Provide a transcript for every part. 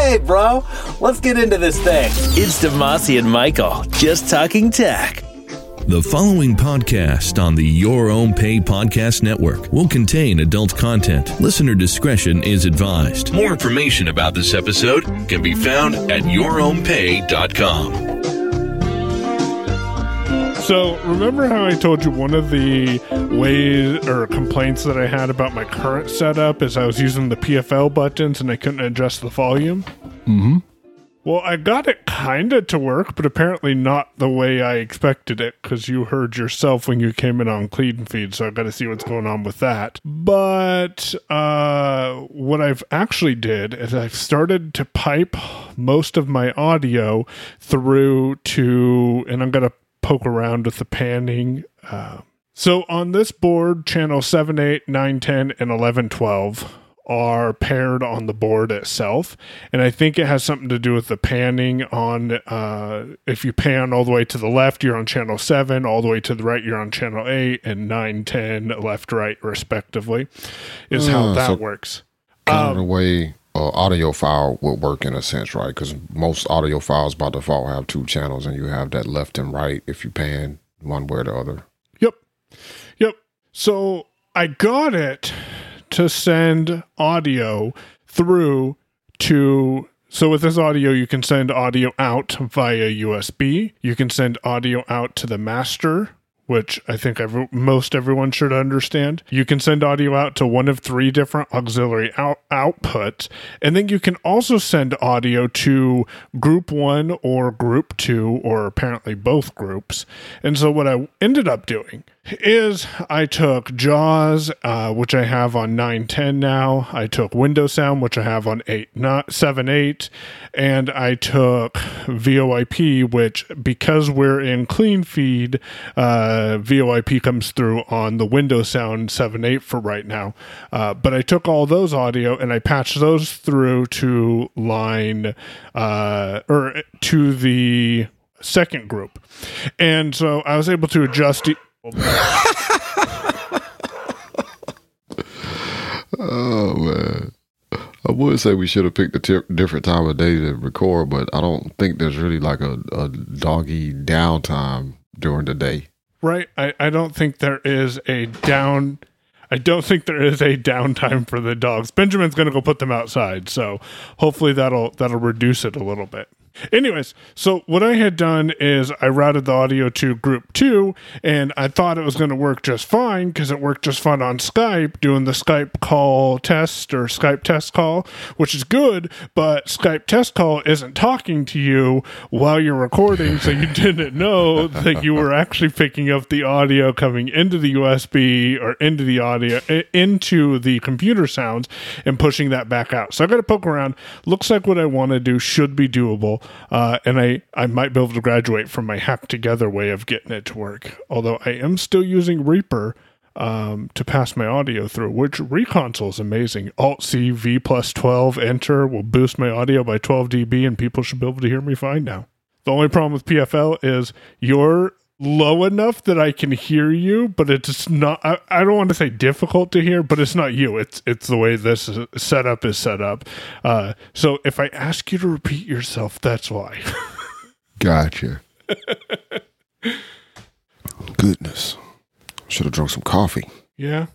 Hey, bro, let's get into this thing. It's Damashe and Michael, just talking tech. The following podcast on the Your Own Pay Podcast Network will contain adult content. Listener discretion is advised. More information about this episode can be found at yourownpay.com. So remember how I told you one of the ways or complaints that I had about my current setup is I was using the PFL buttons and I couldn't adjust the volume? Mm-hmm. Well, I got it kind of to work, but apparently not the way I expected it, because you heard yourself when you came in on clean feed, so I've got to see what's going on with that. But what I've actually did is I've started to pipe most of my audio through to, and I'm going to poke around with the panning. So on this board, channel 7, 8, 9, 10, and 11, 12 are paired on the board itself, and I think it has something to do with the panning on if you pan all the way to the left, you're on channel 7, all the way to the right, you're on channel 8, and 9, 10, left, right, respectively, is how that works. Kind of the way audio file would work in a sense, right? Because most audio files by default have two channels, and you have that left and right if you pan one way or the other. Yep. So I got it to send audio through to, so with this audio, you can send audio out via USB. You can send audio out to the master, which I think most everyone should understand. You can send audio out to one of three different auxiliary outputs. And then you can also send audio to group one or group two, or apparently both groups. And so what I ended up doing is I took JAWS, which I have on 9.10 now. I took Windows Sound, which I have on 7.8. And I took VOIP, which, because we're in clean feed, VOIP comes through on the Windows Sound 7.8 for right now. But I took all those audio and I patched those through to to the second group. And so I was able to adjust Oh man, I would say we should have picked a different time of day to record, but I don't think there's really like a doggy downtime during the day, right? I don't think there is a downtime for the dogs. Benjamin's gonna go put them outside, so hopefully that'll reduce it a little bit. Anyways, so what I had done is I routed the audio to group 2, and I thought it was going to work just fine because it worked just fine on Skype, doing the Skype call test or Skype test call, which is good, but Skype test call isn't talking to you while you're recording, so you didn't know that you were actually picking up the audio coming into the USB or into the computer sounds and pushing that back out. So I got to poke around. Looks like what I want to do should be doable. And I might be able to graduate from my hack together way of getting it to work. Although I am still using Reaper to pass my audio through, which Reconsole is amazing. Alt-C, V plus 12, enter, will boost my audio by 12 dB, and people should be able to hear me fine now. The only problem with PFL is you're low enough that I can hear you, but it's not, I don't want to say difficult to hear, but it's not you. It's the way this setup is set up. So if I ask you to repeat yourself, that's why. Gotcha. Goodness. Should have drunk some coffee. Yeah.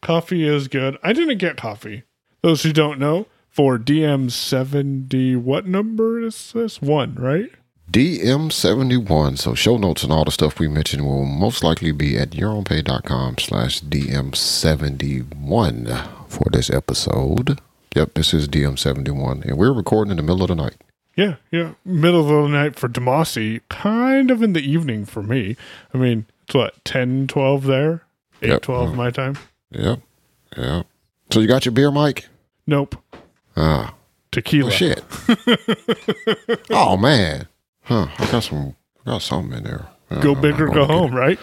Coffee is good. I didn't get coffee. Those who don't know, for DM-70, what number is this? 1, right? DM-71. So show notes and all the stuff we mentioned will most likely be at yourownpay.com/DM-71 for this episode. Yep, this is DM-71, and we're recording in the middle of the night. Yeah, middle of the night for Damashe, kind of in the evening for me. I mean, it's what, 10, 12 there? 8, yep. 12 my time? Yep. So you got your beer, Mike? Nope. Tequila. Oh, shit. Oh, man. Huh, I got something in there. Go big or go home, right?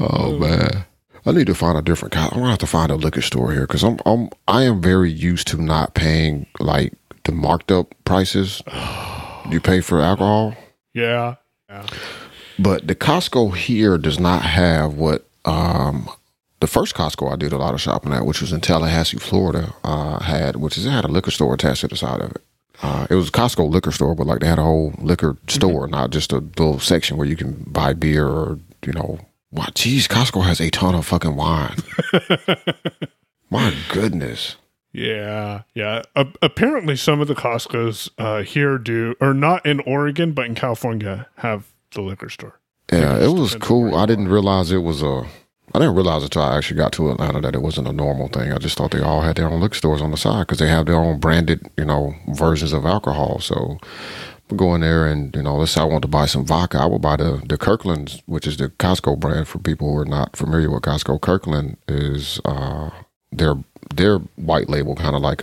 Oh man, I need to find a different kind. I'm gonna have to find a liquor store here because I am very used to not paying like the marked up prices you pay for alcohol. Yeah. But the Costco here does not have what The first Costco I did a lot of shopping at, which was in Tallahassee, Florida, had a liquor store attached to the side of it. It was a Costco liquor store, but like they had a whole liquor store, not just a little section where you can buy beer or, you know, wow, geez, Costco has a ton of fucking wine. My goodness. Yeah, yeah. Apparently some of the Costcos here do, or not in Oregon, but in California have the liquor store. Yeah, it was cool. I didn't realize until I actually got to Atlanta that it wasn't a normal thing. I just thought they all had their own liquor stores on the side because they have their own branded, you know, versions of alcohol. So I'm going there and, you know, let's say I want to buy some vodka. I will buy the Kirkland, which is the Costco brand for people who are not familiar with Costco. Kirkland is their white label, kind of like,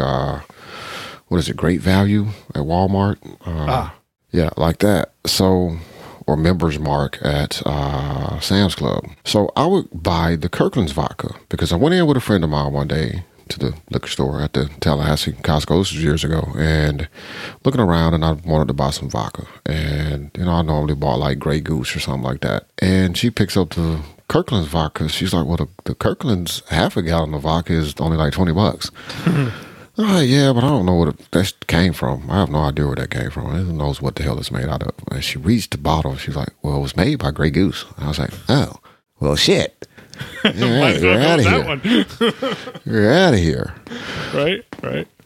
Great Value at Walmart? Yeah, like that. So... or Members Mark at Sam's Club. So I would buy the Kirkland's vodka because I went in with a friend of mine one day to the liquor store at the Tallahassee Costco. This was years ago. And looking around, and I wanted to buy some vodka. And, you know, I normally bought like Grey Goose or something like that. And she picks up the Kirkland's vodka. She's like, well, the Kirkland's half a gallon of vodka is only like $20. Yeah, but I don't know where that came from. I have no idea where that came from. Who knows what the hell it's made out of? And she reached the bottle. She's like, well, it was made by Grey Goose. And I was like, oh, well, shit. Yeah, you're out of here. You're out of here. Right.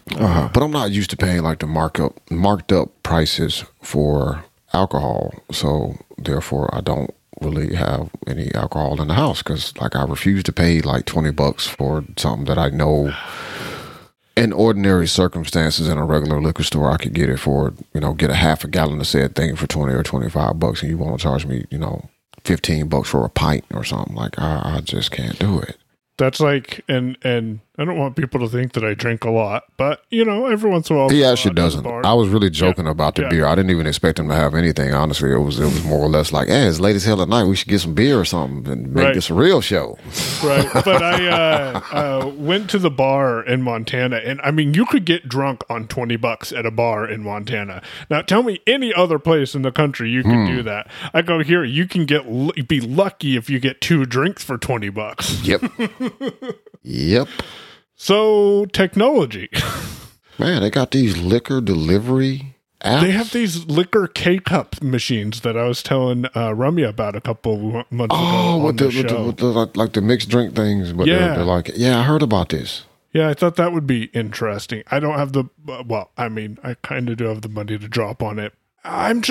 But I'm not used to paying like the marked up prices for alcohol. So therefore, I don't really have any alcohol in the house because like I refuse to pay like $20 for something that I know. In ordinary circumstances, in a regular liquor store, I could get it for, you know, get a half a gallon of said thing for $20 or $25, and you want to charge me, you know, $15 for a pint or something. Like, I just can't do it. That's like, and I don't want people to think that I drink a lot, but, you know, every once in a while. He actually doesn't. I was really joking about the beer. I didn't even expect him to have anything. Honestly, it was more or less like, hey, it's late as hell at night. We should get some beer or something and make this a real show. Right. But I went to the bar in Montana, and I mean, you could get drunk on $20 at a bar in Montana. Now, tell me any other place in the country you can do that. I go here, you can be lucky if you get two drinks for $20. Yep. Yep. So, technology. Man, they got these liquor delivery apps. They have these liquor K-cup machines that I was telling Rumya about a couple months ago. Oh, with the mixed drink things. But yeah. They're like, yeah, I heard about this. Yeah, I thought that would be interesting. I don't have I kind of do have the money to drop on it. I'm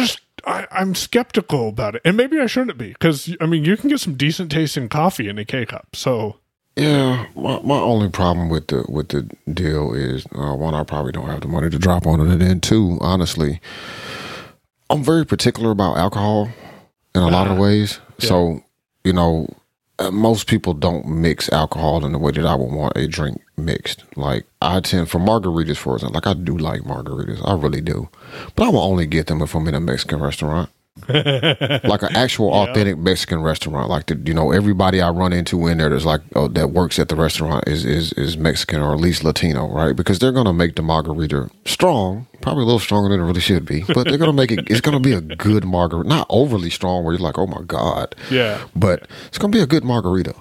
skeptical about it. And maybe I shouldn't be because, I mean, you can get some decent tasting coffee in a K-cup, so... Yeah, my only problem with the deal is one, I probably don't have the money to drop on it, and then two, honestly, I'm very particular about alcohol in a lot of ways. Yeah. So, you know, most people don't mix alcohol in the way that I would want a drink mixed. Like I tend for margaritas, for example. Like I do like margaritas, I really do, but I will only get them if I'm in a Mexican restaurant. Like an actual authentic Mexican restaurant, like the, you know, everybody I run into in there that's like that works at the restaurant is Mexican or at least Latino, right? Because they're gonna make the margarita strong, probably a little stronger than it really should be, but they're gonna make it. It's gonna be a good margarita, not overly strong where you're like, oh my god, yeah. But it's gonna be a good margarita,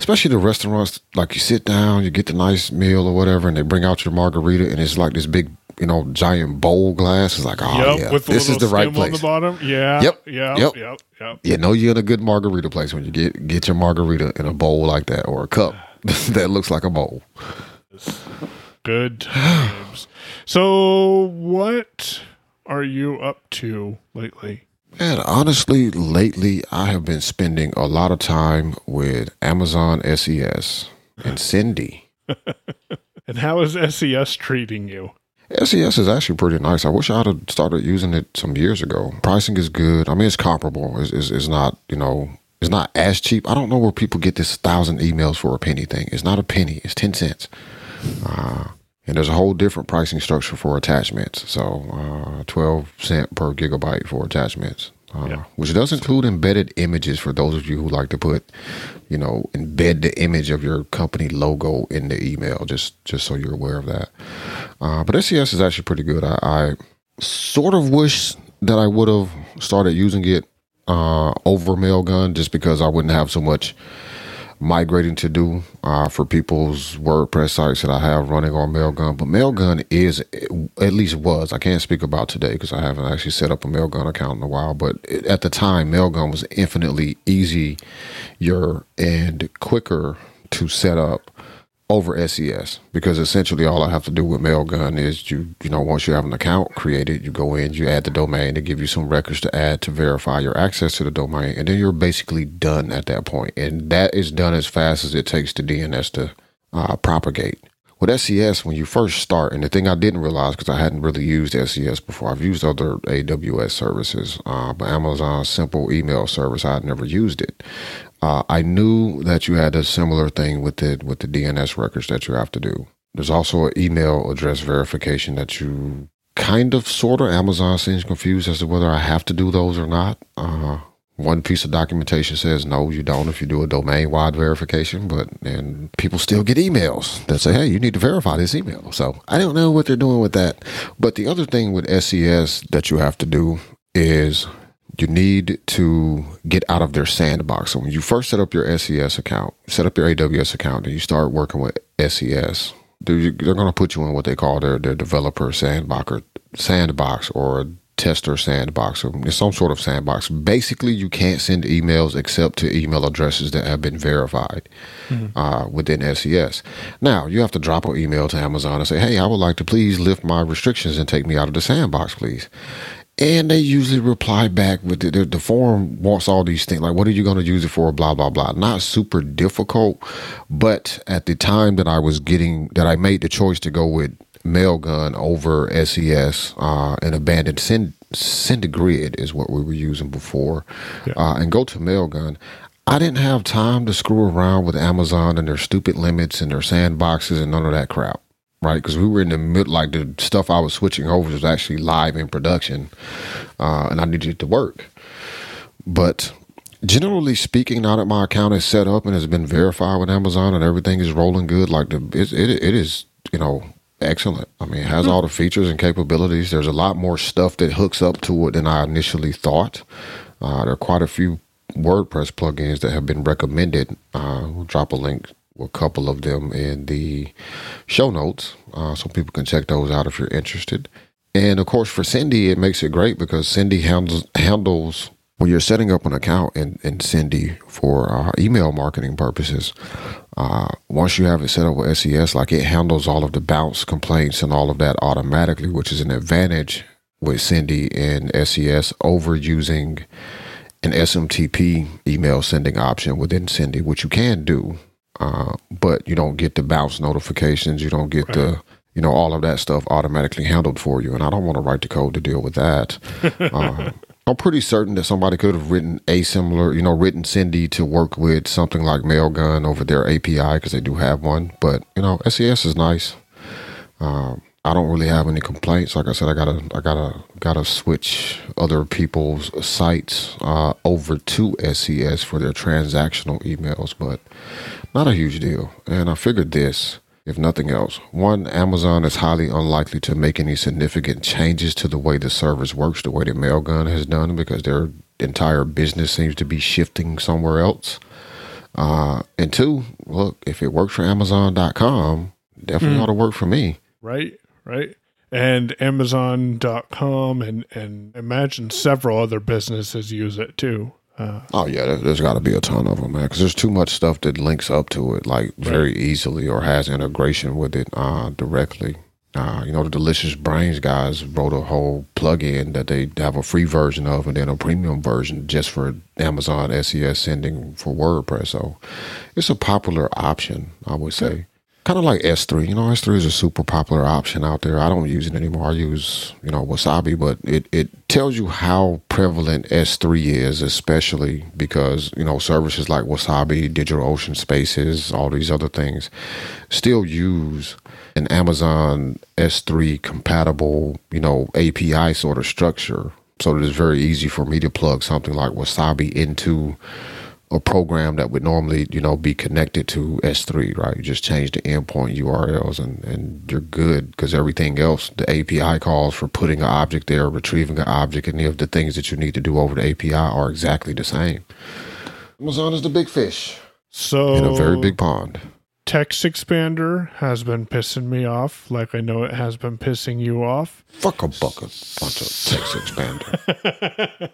especially the restaurants. Like you sit down, you get the nice meal or whatever, and they bring out your margarita, and it's like this big, you know, giant bowl glass. Is like, oh, yeah, with this is the right place. On the bottom. Yeah. Yep. You know you're in a good margarita place when you get your margarita in a bowl like that, or a cup that looks like a bowl. Good times. So what are you up to lately? Man, honestly, lately I have been spending a lot of time with Amazon SES and Sendy. And how is SES treating you? SES is actually pretty nice. I wish I had started using it some years ago. Pricing is good. I mean, it's comparable. It's not, you know, it's not as cheap. I don't know where people get this 1,000 emails for a penny thing. It's not a penny. It's 10 cents. And there's a whole different pricing structure for attachments. So 12 cent per gigabyte for attachments, which does include embedded images for those of you who like to put, you know, embed the image of your company logo in the email, just so you're aware of that. But SES is actually pretty good. I sort of wish that I would have started using it over Mailgun just because I wouldn't have so much migrating to do for people's WordPress sites that I have running on Mailgun. But Mailgun is, at least was, I can't speak about today because I haven't actually set up a Mailgun account in a while, but at the time, Mailgun was infinitely easier and quicker to set up over SES, because essentially all I have to do with Mailgun is you know, once you have an account created, you go in, you add the domain, they give you some records to add to verify your access to the domain, and then you're basically done at that point. And that is done as fast as it takes the DNS to propagate. With SES, when you first start, and the thing I didn't realize because I hadn't really used SES before, I've used other AWS services, but Amazon's simple email service, I'd never used it. I knew that you had a similar thing with the DNS records that you have to do. There's also an email address verification that you kind of, sort of, Amazon seems confused as to whether I have to do those or not. One piece of documentation says, no, you don't if you do a domain-wide verification, and people still get emails that say, hey, you need to verify this email. So I don't know what they're doing with that. But the other thing with SES that you have to do is you need to get out of their sandbox. So when you first set up your SES account, set up your AWS account, and you start working with SES, they're going to put you in what they call their developer sandbox or tester sandbox, or some sort of sandbox. Basically, you can't send emails except to email addresses that have been verified within SES. Now, you have to drop an email to Amazon and say, hey, I would like to please lift my restrictions and take me out of the sandbox, please. And they usually reply back with the forum wants all these things. Like, what are you going to use it for? Blah, blah, blah. Not super difficult. But at the time that I was getting, that I made the choice to go with Mailgun over SES and abandoned Sendy is what we were using before, and go to Mailgun, I didn't have time to screw around with Amazon and their stupid limits and their sandboxes and none of that crap, right? Because we were in the middle, like the stuff I was switching over was actually live in production, and I needed it to work. But generally speaking, now that my account is set up and has been verified with Amazon and everything is rolling good, like it is, you know, excellent. I mean, it has all the features and capabilities. There's a lot more stuff that hooks up to it than I initially thought. There are quite a few WordPress plugins that have been recommended. We'll drop a link, a couple of them, in the show notes, so people can check those out if you're interested. And of course, for Sendy, it makes it great because Sendy handles when you're setting up an account in Sendy for email marketing purposes. Once you have it set up with SES, like, it handles all of the bounce complaints and all of that automatically, which is an advantage with Sendy and SES over using an SMTP email sending option within Sendy, which you can do, but you don't get the bounce notifications. You don't get the, you know, all of that stuff automatically handled for you. And I don't want to write the code to deal with that. I'm pretty certain that somebody could have written a similar, you know, written Sendy to work with something like Mailgun over their API, because they do have one. But, you know, SES is nice. I don't really have any complaints. Like I said, I gotta switch other people's sites over to SES for their transactional emails, but not a huge deal. And I figured this, if nothing else. One, Amazon is highly unlikely to make any significant changes to the way the service works, the way that Mailgun has done, because their entire business seems to be shifting somewhere else. And two, look, if it works for Amazon.com, definitely ought to work for me. Right, right. And Amazon.com and imagine several other businesses use it too. Oh, yeah, there's got to be a ton of them, man, because there's too much stuff that links up to it, like, very easily, or has integration with it directly. You know, the Delicious Brains guys wrote a whole plugin that they have a free version of and then a premium version just for Amazon SES sending for WordPress. So it's a popular option, I would say. Yeah. Kind of like S3. You know, S3 is a super popular option out there. I don't use it anymore. I use, you know, Wasabi, but it tells you how prevalent S3 is, especially because, you know, services like Wasabi, DigitalOcean Spaces, all these other things still use an Amazon S3 compatible, you know, API sort of structure. So it is very easy for me to plug something like Wasabi into a program that would normally, you know, be connected to S3, right? You just change the endpoint URLs and you're good, because everything else, the API calls for putting an object there, retrieving an object, and any of the things that you need to do over the API are exactly the same. Amazon is the big fish. So in a very big pond. Text Expander has been pissing me off, like I know it has been pissing you off. Fuck a bucket, bunch of Text Expander.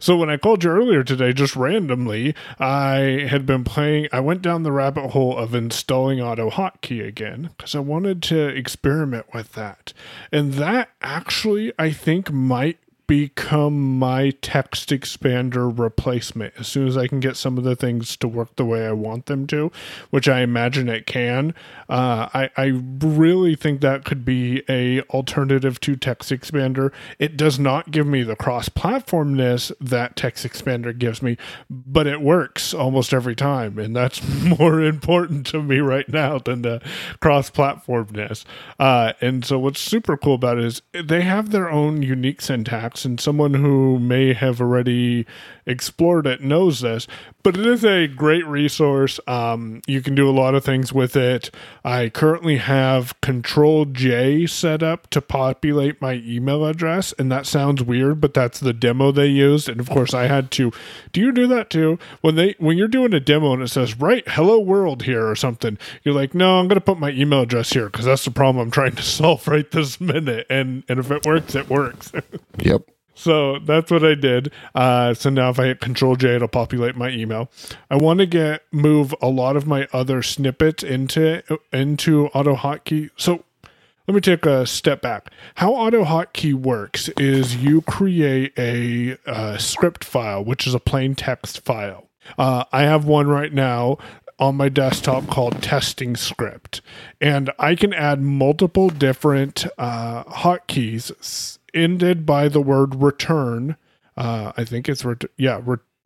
So when I called you earlier today, just randomly, I had been playing, I went down the rabbit hole of installing Auto Hotkey again, because I wanted to experiment with that. And that actually, I think, might become my Text Expander replacement as soon as I can get some of the things to work the way I want them to, which I imagine it can. I really think that could be an alternative to Text Expander. It does not give me the cross-platformness that Text Expander gives me, but it works almost every time, and that's more important to me right now than the cross-platformness. And so what's super cool about it is they have their own unique syntax, and someone who may have already explored it knows this, but it is a great resource. You can do a lot of things with it. I currently have Control J set up to populate my email address, and that sounds weird, but that's the demo they used. And of course, I had to. Do you do that too? When you're doing a demo and it says, "Write hello world" here or something, you're like, "No, I'm going to put my email address here because that's the problem I'm trying to solve right this minute." And if it works, it works. Yep. So that's what I did. So now if I hit Control J, it'll populate my email. I want to move a lot of my other snippets into Auto Hotkey. So let me take a step back. How Auto Hotkey works is you create a script file, which is a plain text file. I have one right now on my desktop called testing script, and I can add multiple different hotkeys ended by the word return. I think it's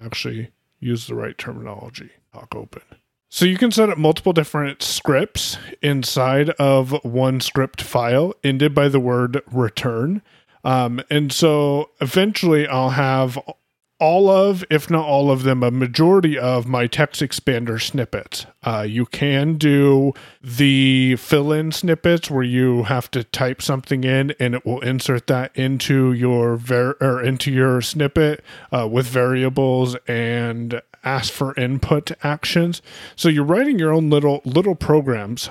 actually use the right terminology. Talk open. So you can set up multiple different scripts inside of one script file ended by the word return. And so eventually I'll have all of, if not all of them, a majority of my Text Expander snippets. You can do the fill-in snippets where you have to type something in and it will insert that into your into your snippet with variables and ask for input actions. So you're writing your own little programs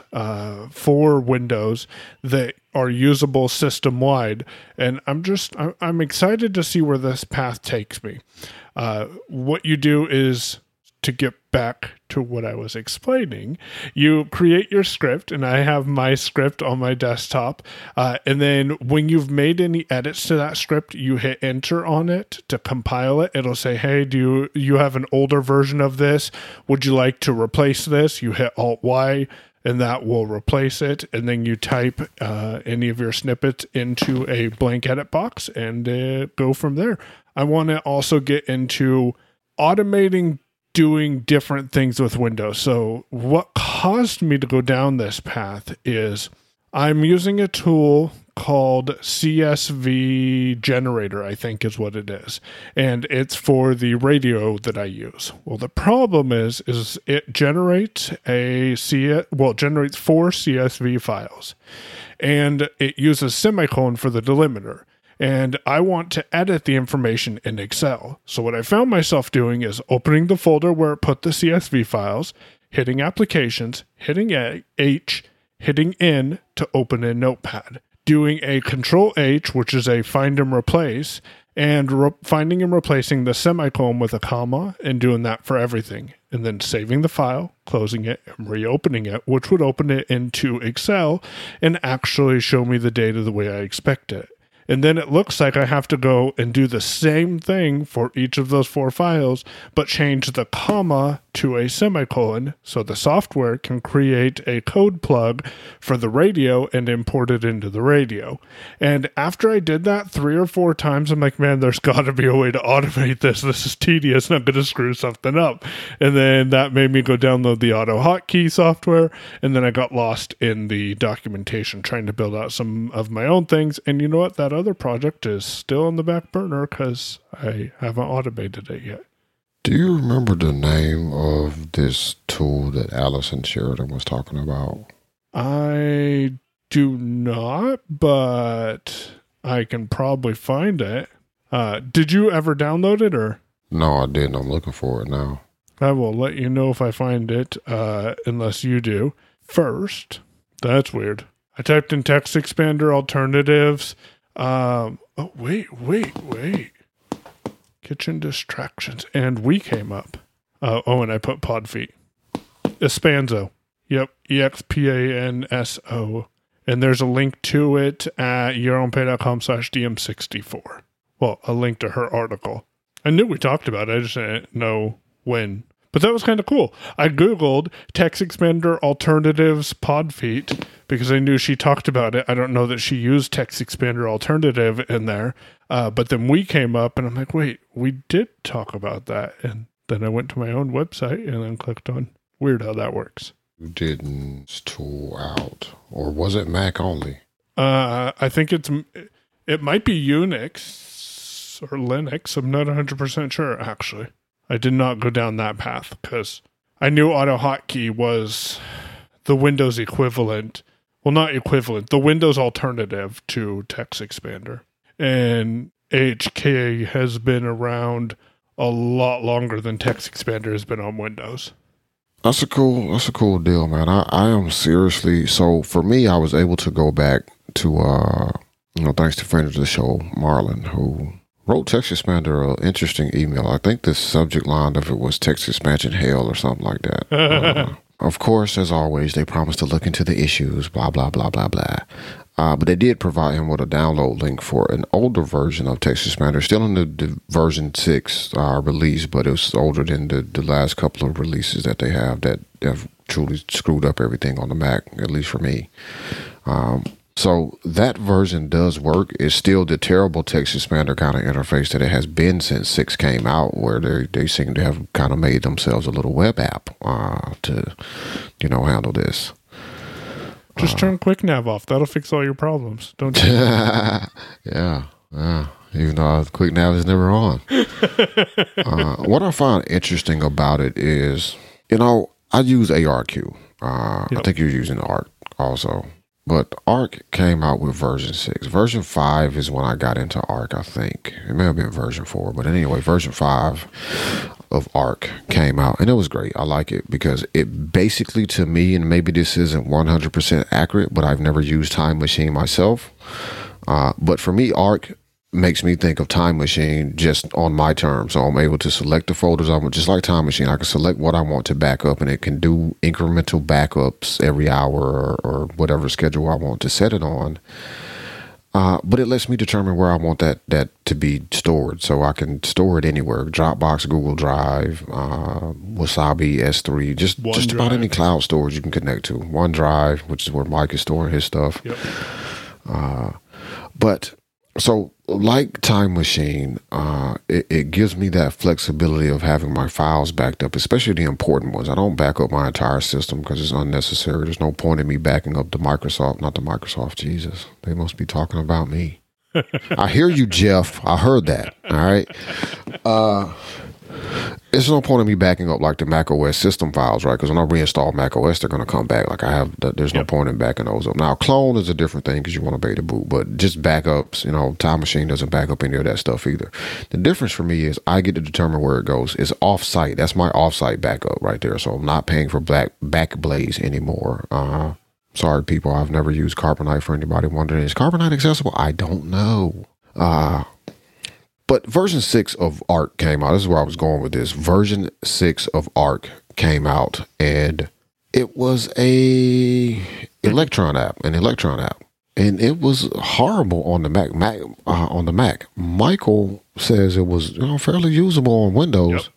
for Windows that are usable system-wide. And I'm excited to see where this path takes me. What you do is, to get back to what I was explaining, you create your script, and I have my script on my desktop. And then when you've made any edits to that script, you hit enter on it to compile it. It'll say, "Hey, do you have an older version of this? Would you like to replace this?" You hit Alt-Y, and that will replace it. And then you type any of your snippets into a blank edit box and go from there. I want to also get into automating doing different things with Windows. So what caused me to go down this path is I'm using a tool called CSV Generator, I think is what it is. And it's for the radio that I use. Well, the problem is it generates generates 4 CSV files, and it uses semicolon for the delimiter. And I want to edit the information in Excel. So what I found myself doing is opening the folder where it put the CSV files, hitting Applications, hitting H, hitting N to open in Notepad, doing a Control H, which is a find and replace, and finding and replacing the semicolon with a comma and doing that for everything. And then saving the file, closing it, and reopening it, which would open it into Excel and actually show me the data the way I expect it. And then it looks like I have to go and do the same thing for each of those 4 files, but change the comma to a semicolon so the software can create a code plug for the radio and import it into the radio. And after I did that 3 or 4 times, I'm like, man, there's got to be a way to automate this. This is tedious, and I'm going to screw something up. And then that made me go download the Auto Hotkey software, and then I got lost in the documentation trying to build out some of my own things. And you know what? That other project is still on the back burner because I haven't automated it yet. Do you remember the name of this tool that Allison Sheridan was talking about? I do not, but I can probably find it. Did you ever download it? No, I didn't. I'm looking for it now. I will let you know if I find it, unless you do. First, that's weird. I typed in Text Expander alternatives. Oh, wait. Kitchen distractions. And we came up. And I put pod feet. Espanso. Yep. E-X-P-A-N-S-O. And there's a link to it at youronpay.com/DM64. Well, a link to her article. I knew we talked about it. I just didn't know when. But that was kind of cool. I Googled Text Expander alternatives pod feet because I knew she talked about it. I don't know that she used Text Expander alternative in there. But then we came up and I'm like, wait, we did talk about that. And then I went to my own website and then clicked on. Weird how that works. You didn't tool out. Or was it Mac only? I think it might be Unix or Linux. I'm not 100% sure, actually. I did not go down that path because I knew Auto Hotkey was the Windows equivalent. Well, not equivalent. The Windows alternative to Text Expander. And AHK has been around a lot longer than Text Expander has been on Windows. That's a cool deal, man. I am seriously, so for me, I was able to go back to, thanks to friend of the show, Marlon, who wrote Text Expander, an interesting email. I think the subject line of it was Text Expansion Hell or something like that. Of course, as always, they promised to look into the issues, blah, blah, blah, blah, blah. But they did provide him with a download link for an older version of Text Expander, still in the version 6 release, but it was older than the last couple of releases that they have that have truly screwed up everything on the Mac, at least for me. So that version does work. It's still the terrible Text Expander kind of interface that it has been since 6 came out, where they seem to have kind of made themselves a little web app to handle this. Just turn QuickNav off. That'll fix all your problems. Don't you? Yeah. Even though QuickNav is never on. What I find interesting about it is, I use ARQ. Yep. I think you're using Arq also. But Arq came out with version 6. Version 5 is when I got into Arq, I think. It may have been version 4. But anyway, version 5 of Arq came out. And it was great. I like it because it basically, to me, and maybe this isn't 100% accurate, but I've never used Time Machine myself. But for me, Arq makes me think of Time Machine just on my terms. So I'm able to select the folders I want, just like Time Machine. I can select what I want to back up, and it can do incremental backups every hour or whatever schedule I want to set it on. But it lets me determine where I want that to be stored. So I can store it anywhere. Dropbox, Google Drive, Wasabi, S3, just about any cloud storage you can connect to. OneDrive, which is where Mike is storing his stuff. Yep. So like Time Machine, it gives me that flexibility of having my files backed up, especially the important ones. I don't back up my entire system because it's unnecessary. There's no point in me backing up not the Microsoft. Jesus, they must be talking about me. I hear you, Jeff. I heard that. All right. There's no point in me backing up like the Mac OS system files, right? Because when I reinstall Mac OS, they're going to come back. Like I have, there's no point in backing those up. Now, clone is a different thing because you want to pay the boot, but just backups, Time Machine doesn't back up any of that stuff either. The difference for me is I get to determine where it goes. It's offsite. That's my offsite backup right there. So I'm not paying for Backblaze anymore. Sorry, people. I've never used Carbonite for anybody wondering. Is Carbonite accessible? I don't know. But version 6 of Arq came out. This is where I was going with this. Version 6 of Arq came out, and it was a Electron app, and it was horrible on the Mac. Michael says it was fairly usable on Windows, yep.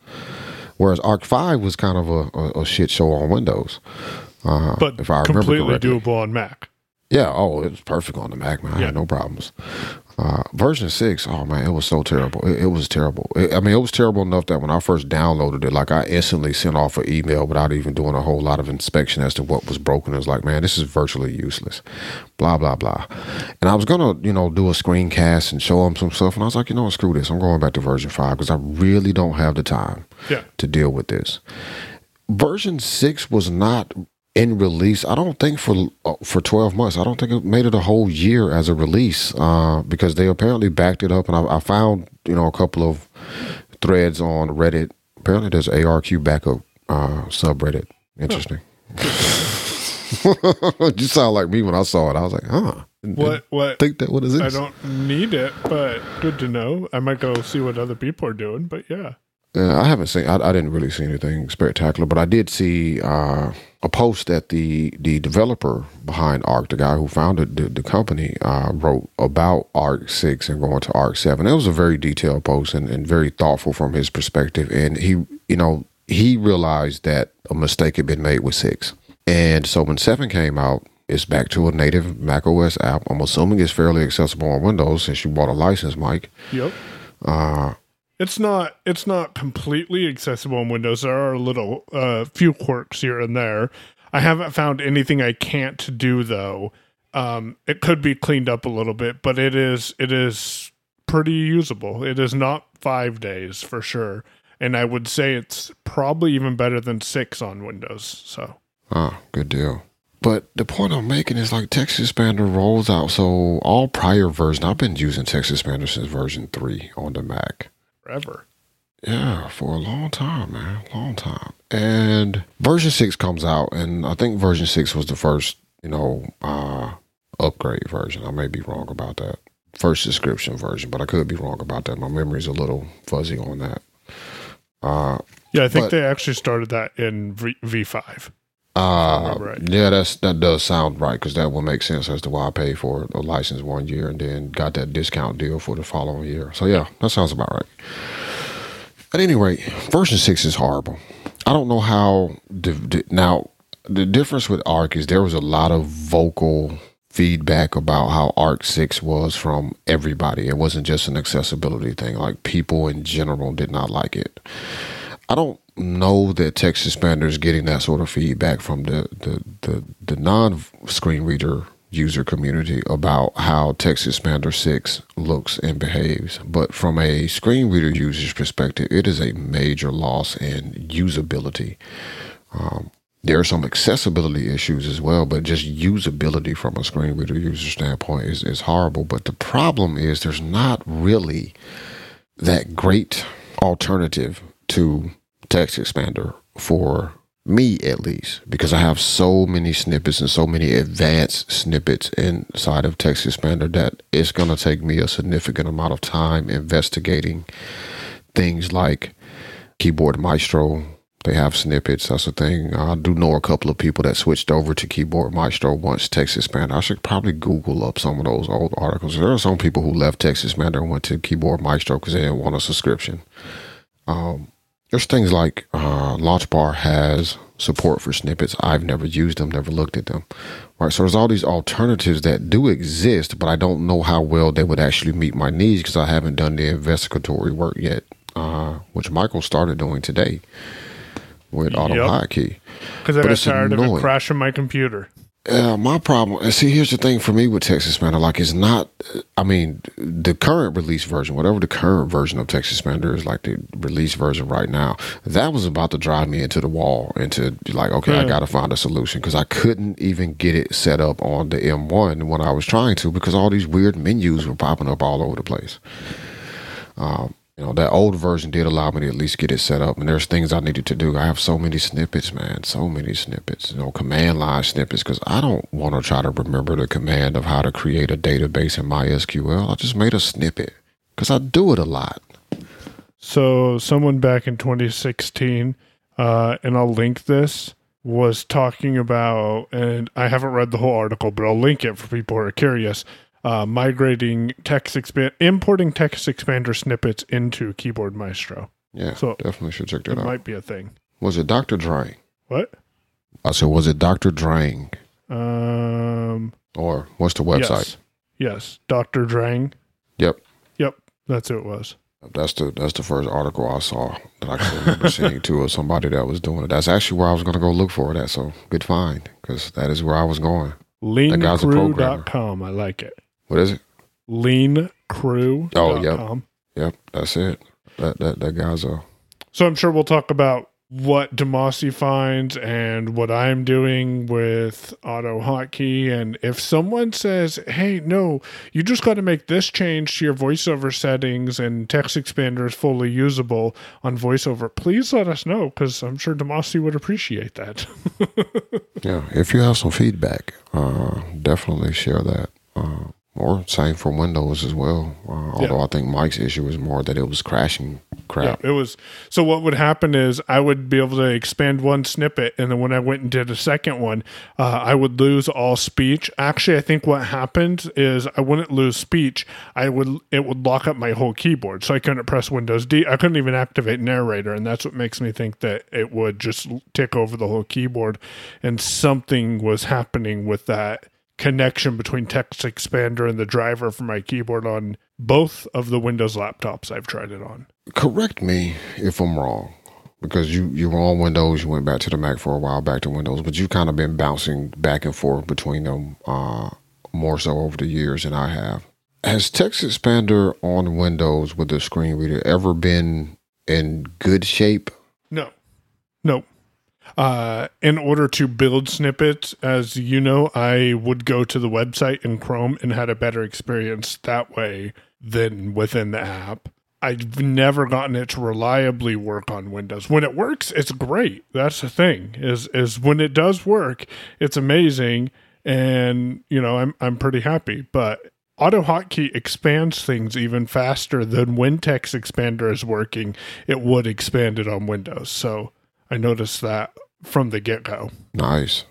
Whereas Arq 5 was kind of a shit show on Windows. But if I remember completely correctly. Doable on Mac. Yeah. Oh, it was perfect on the Mac, man. Yeah. No problems. Version 6, oh man, it was so terrible. It was terrible. It was terrible enough that when I first downloaded it, like I instantly sent off an email without even doing a whole lot of inspection as to what was broken. It was like, man, this is virtually useless, blah, blah, blah. And I was going to, do a screencast and show them some stuff. And I was like, screw this. I'm going back to version 5 because I really don't have the time to deal with this. Version 6 was not in release, I don't think for 12 months. I don't think it made it a whole year as a release because they apparently backed it up. And I found, a couple of threads on Reddit Apparently there's ARQ backup subreddit. Interesting. Oh. You sound like me when I saw it. I was like, huh. What? Think that, what is it? I don't need it, but good to know. I might go see what other people are doing, but yeah. I haven't seen, I didn't really see anything spectacular, but I did see a post that the developer behind Arq, the guy who founded the company, wrote about Arq 6 and going to Arq 7. It was a very detailed post and very thoughtful from his perspective. And he realized that a mistake had been made with 6. And so when 7 came out, it's back to a native macOS app. I'm assuming it's fairly accessible on Windows since you bought a license, Mike. Yep. It's not completely accessible on Windows. There are a few quirks here and there. I haven't found anything I can't do though. It could be cleaned up a little bit, but it is pretty usable. It is not 5 days for sure, and I would say it's probably even better than 6 on Windows. So, good deal. But the point I'm making is like Text Expander rolls out. So all prior versions, I've been using Text Expander since version 3 on the Mac. Forever. Yeah, for a long time, man. Long time. And version 6 comes out, and I think version 6 was the first, upgrade version. I may be wrong about that. First subscription version, but I could be wrong about that. My memory's a little fuzzy on that. I think they actually started that in V5. Right. Yeah, that does sound right, because that would make sense as to why I paid for a license 1 year and then got that discount deal for the following year. So yeah, that sounds about right. At any rate, version 6 is horrible. I don't know how. Now, the difference with Arq is there was a lot of vocal feedback about how Arq 6 was from everybody. It wasn't just an accessibility thing. Like, people in general did not like it. I don't know that Text Expander is getting that sort of feedback from the non-screen reader user community about how Text Expander 6 looks and behaves. But from a screen reader user's perspective, it is a major loss in usability. There are some accessibility issues as well, but just usability from a screen reader user standpoint is horrible. But the problem is there's not really that great alternative to Text Expander, for me at least, because I have so many snippets and so many advanced snippets inside of Text Expander that it's going to take me a significant amount of time investigating things like Keyboard Maestro. They have snippets. That's the thing. I do know a couple of people that switched over to Keyboard Maestro once Text Expander. I should probably Google up some of those old articles. There are some people who left Text Expander and went to Keyboard Maestro because they didn't want a subscription. There's things like LaunchBar has support for snippets. I've never used them, never looked at them. Right, so there's all these alternatives that do exist, but I don't know how well they would actually meet my needs because I haven't done the investigatory work yet, which Michael started doing today with Auto Hotkey. Because I got tired of it crashing my computer. My problem, and see, here's the thing for me with Text Expander, like it's not, I mean, the current release version, whatever the current version of Text Expander is, like the release version right now, that was about to drive me into the wall, into like, okay, I got to find a solution, because I couldn't even get it set up on the M1 when I was trying to, because all these weird menus were popping up all over the place. That old version did allow me to at least get it set up, and there's things I needed to do. I have so many snippets, man, so many snippets, command line snippets, because I don't want to try to remember the command of how to create a database in MySQL. I just made a snippet because I do it a lot. So someone back in 2016, and I'll link this, was talking about, and I haven't read the whole article, but I'll link it for people who are curious, migrating importing Text Expander snippets into Keyboard Maestro. Yeah, so definitely should check that out. It might be a thing. Was it Dr. Drang? What? I said, was it Dr. Drang? Or what's the website? Yes, Dr. Drang. Yep, that's who it was. That's the first article I saw that I can remember seeing too, of somebody that was doing it. That's actually where I was going to go look for that, so good find, because that is where I was going. Leancrew.com, I like it. What is it? Leancrew.com. Oh, yep. That's it. That guy's a... So I'm sure we'll talk about what Damashe finds and what I'm doing with Auto Hotkey. And if someone says, hey, no, you just got to make this change to your voiceover settings and Text Expander is fully usable on voiceover, please let us know, because I'm sure Damashe would appreciate that. Yeah, if you have some feedback, definitely share that. Or same for Windows as well. Although I think Mike's issue was more that it was crashing crap. Yeah, it was. So what would happen is I would be able to expand one snippet, and then when I went and did a second one, I would lose all speech. Actually, I think what happened is I wouldn't lose speech. It would lock up my whole keyboard, so I couldn't press Windows D. I couldn't even activate narrator, and that's what makes me think that it would just tick over the whole keyboard, and something was happening with that connection between Text Expander and the driver for my keyboard on both of the Windows laptops I've tried it on. Correct me if I'm wrong, because you were on Windows, you went back to the Mac for a while, back to Windows, but you've kind of been bouncing back and forth between them more so over the years than I have. Has Text Expander on Windows with the screen reader ever been in good shape? No. In order to build snippets, as you know, I would go to the website in Chrome and had a better experience that way than within the app. I've never gotten it to reliably work on Windows. When it works, it's great. That's the thing, is when it does work, it's amazing. And, you know, I'm pretty happy, but Auto Hotkey expands things even faster than when Text Expander is working, it would expand it on Windows. So I noticed that from the get-go. Nice.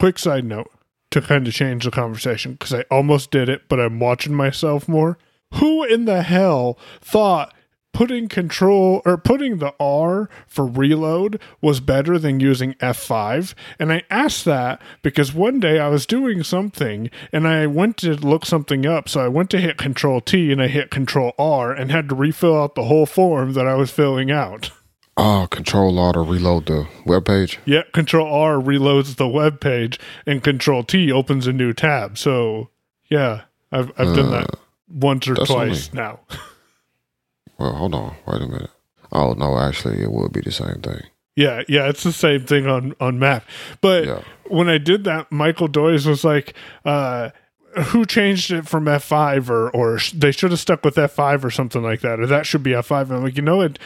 Quick side note to kind of change the conversation, because I almost did it, but I'm watching myself more. Who in the hell thought putting control or putting the R for reload was better than using F5? And I asked that because one day I was doing something and I went to look something up. So I went to hit control T and I hit control R and had to refill out the whole form that I was filling out. Oh, Control R to reload the web page. Yeah, Control R reloads the web page, and Control T opens a new tab. So, yeah, I've done that once or twice now. Well, hold on, wait a minute. Oh no, actually, it would be the same thing. Yeah, it's the same thing on Mac. But when I did that, Michael Doyes was like, who changed it from F5 or they should have stuck with F5 or something like that, or that should be F5. And I'm like, you know it.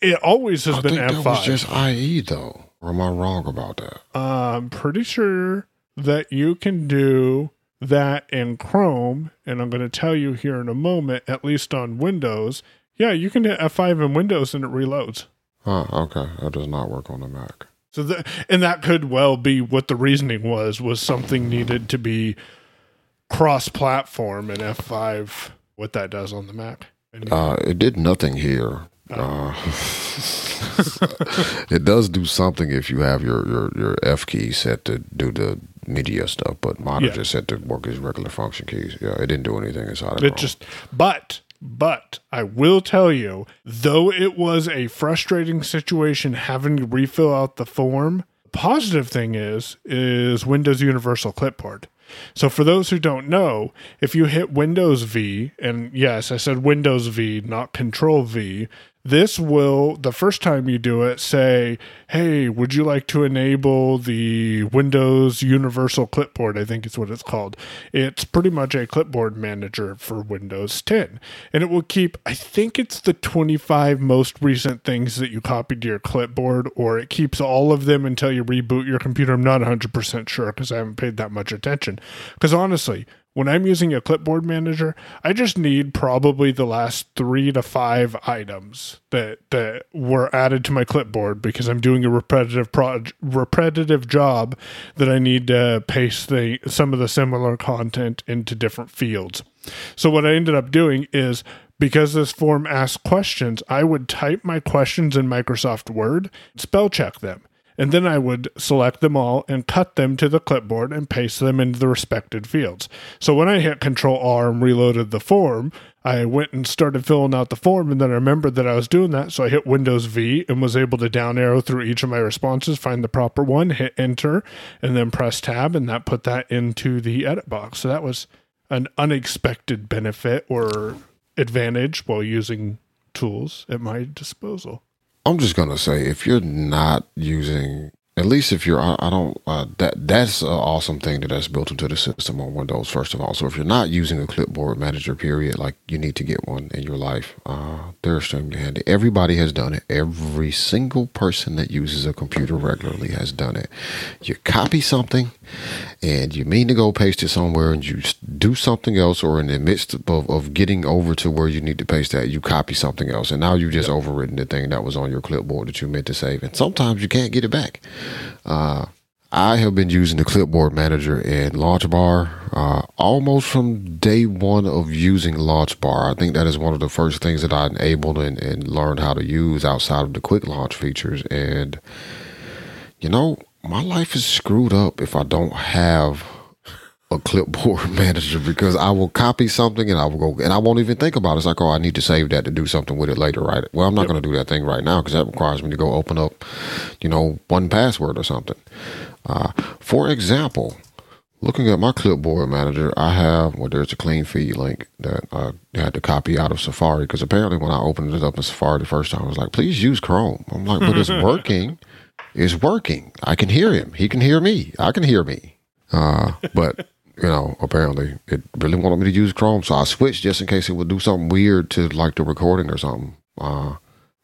It always has been F5. That was just IE, though. Or am I wrong about that? I'm pretty sure that you can do that in Chrome, and I'm going to tell you here in a moment, at least on Windows. Yeah, you can hit F5 in Windows, and it reloads. Oh, okay. That does not work on the Mac. So, and that could well be what the reasoning was something needed to be cross-platform in F5, what that does on the Mac. It did nothing here. It does do something if you have your F key set to do the media stuff, but mine are just set to work as regular function keys. Yeah, it didn't do anything inside of it. But I will tell you, though it was a frustrating situation having to refill out the form, the positive thing is Windows Universal Clipboard. So for those who don't know, if you hit Windows V, and yes, I said Windows V, not Control V, this will, the first time you do it, say, hey, would you like to enable the Windows Universal Clipboard? I think it's what it's called. It's pretty much a clipboard manager for Windows 10. And it will keep, I think it's the 25 most recent things that you copied to your clipboard, or it keeps all of them until you reboot your computer. I'm not 100% sure because I haven't paid that much attention. Because honestly, when I'm using a clipboard manager, I just need probably the last 3 to 5 items that were added to my clipboard because I'm doing a repetitive job that I need to paste some of the similar content into different fields. So what I ended up doing is, because this form asks questions, I would type my questions in Microsoft Word, spell check them. And then I would select them all and cut them to the clipboard and paste them into the respected fields. So when I hit Control R and reloaded the form, I went and started filling out the form, and then I remembered that I was doing that, so I hit Windows V and was able to down arrow through each of my responses, find the proper one, hit Enter, and then press Tab, and that put that into the edit box. So that was an unexpected benefit or advantage while using tools at my disposal. I'm just going to say, if you're not using, at least if you're, that's an awesome thing that's built into the system on Windows, first of all. So if you're not using a clipboard manager, period, like you need to get one in your life. They're extremely handy. Everybody has done it. Every single person that uses a computer regularly has done it. You copy something and you mean to go paste it somewhere and you do something else, or in the midst of getting over to where you need to paste that, you copy something else. And now you've just overwritten the thing that was on your clipboard that you meant to save. And sometimes you can't get it back. I have been using the clipboard manager in LaunchBar almost from day one of using LaunchBar. I think that is one of the first things that I enabled and learned how to use outside of the quick launch features. And, you know, my life is screwed up if I don't have a clipboard manager, because I will copy something and I will go and I won't even think about it. It's like, oh, I need to save that to do something with it later, right? Well, I'm not going to do that thing right now because that requires me to go open up, you know, 1Password or something. For example, looking at my clipboard manager, I have, well, there's a clean feed link that I had to copy out of Safari, because apparently when I opened it up in Safari the first time, I was like, please use Chrome. I'm like, but it's working. It's working. I can hear him. He can hear me. I can hear me. But... you know, apparently it really wanted me to use Chrome. So I switched just in case it would do something weird to like the recording or something.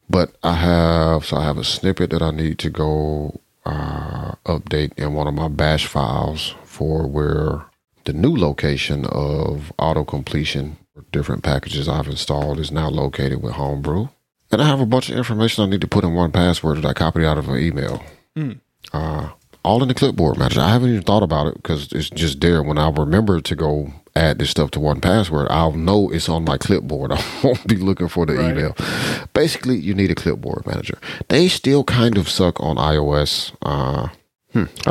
But I have a snippet that I need to go update in one of my bash files for where the new location of auto completion for different packages I've installed is now located with Homebrew. And I have a bunch of information I need to put in 1Password that I copied out of an email. All in the clipboard manager. I haven't even thought about it because it's just there. When I remember to go add this stuff to 1Password, I'll know it's on my clipboard. I won't be looking for the email. Basically, you need a clipboard manager. They still kind of suck on iOS. I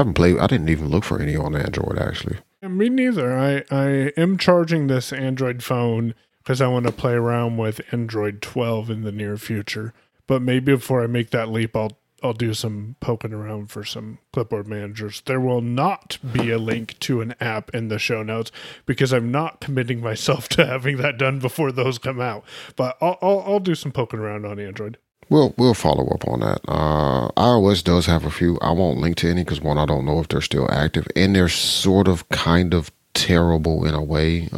didn't even look for any on Android, actually. Me neither. I am charging this Android phone because I want to play around with Android 12 in the near future. But maybe before I make that leap, I'll do some poking around for some clipboard managers. There will not be a link to an app in the show notes because I'm not committing myself to having that done before those come out. But I'll do some poking around on Android. We'll follow up on that. iOS does have a few. I won't link to any because, one, I don't know if they're still active. And they're sort of kind of terrible in a way.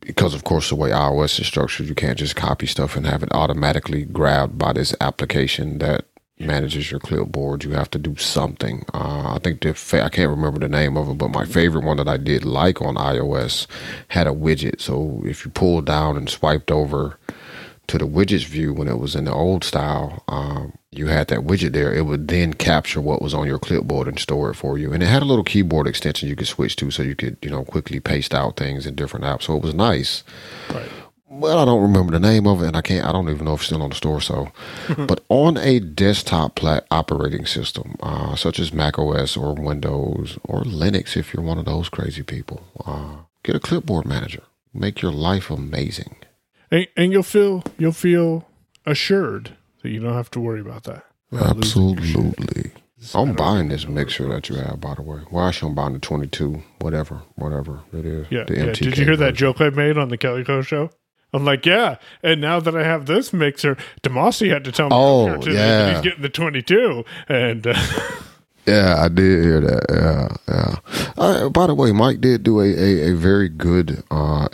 Because, of course, the way iOS is structured, you can't just copy stuff and have it automatically grabbed by this application that manages your clipboard. You have to do something. I think I can't remember the name of it, but my favorite one that I did like on iOS had a widget. So if you pulled down and swiped over to the widgets view when it was in the old style, you had that widget there. It would then capture what was on your clipboard and store it for you. And it had a little keyboard extension you could switch to, so you could, you know, quickly paste out things in different apps. So it was nice. Right. Well, I don't remember the name of it, and I don't even know if it's still on the store. So, but on a desktop operating system, such as Mac OS or Windows or Linux, if you're one of those crazy people, get a clipboard manager. Make your life amazing, and you'll feel assured that you don't have to worry about that. Absolutely. I'm buying this mixer that you have, by the way. Well, actually, I'm buying the 22, whatever it is. Yeah. The MTK. Did you hear that joke I made on the Calico Show? I'm like, yeah, and now that I have this mixer, Damashe had to tell me that he's getting the 22. And yeah, I did hear that. Yeah. By the way, Mike did do a very good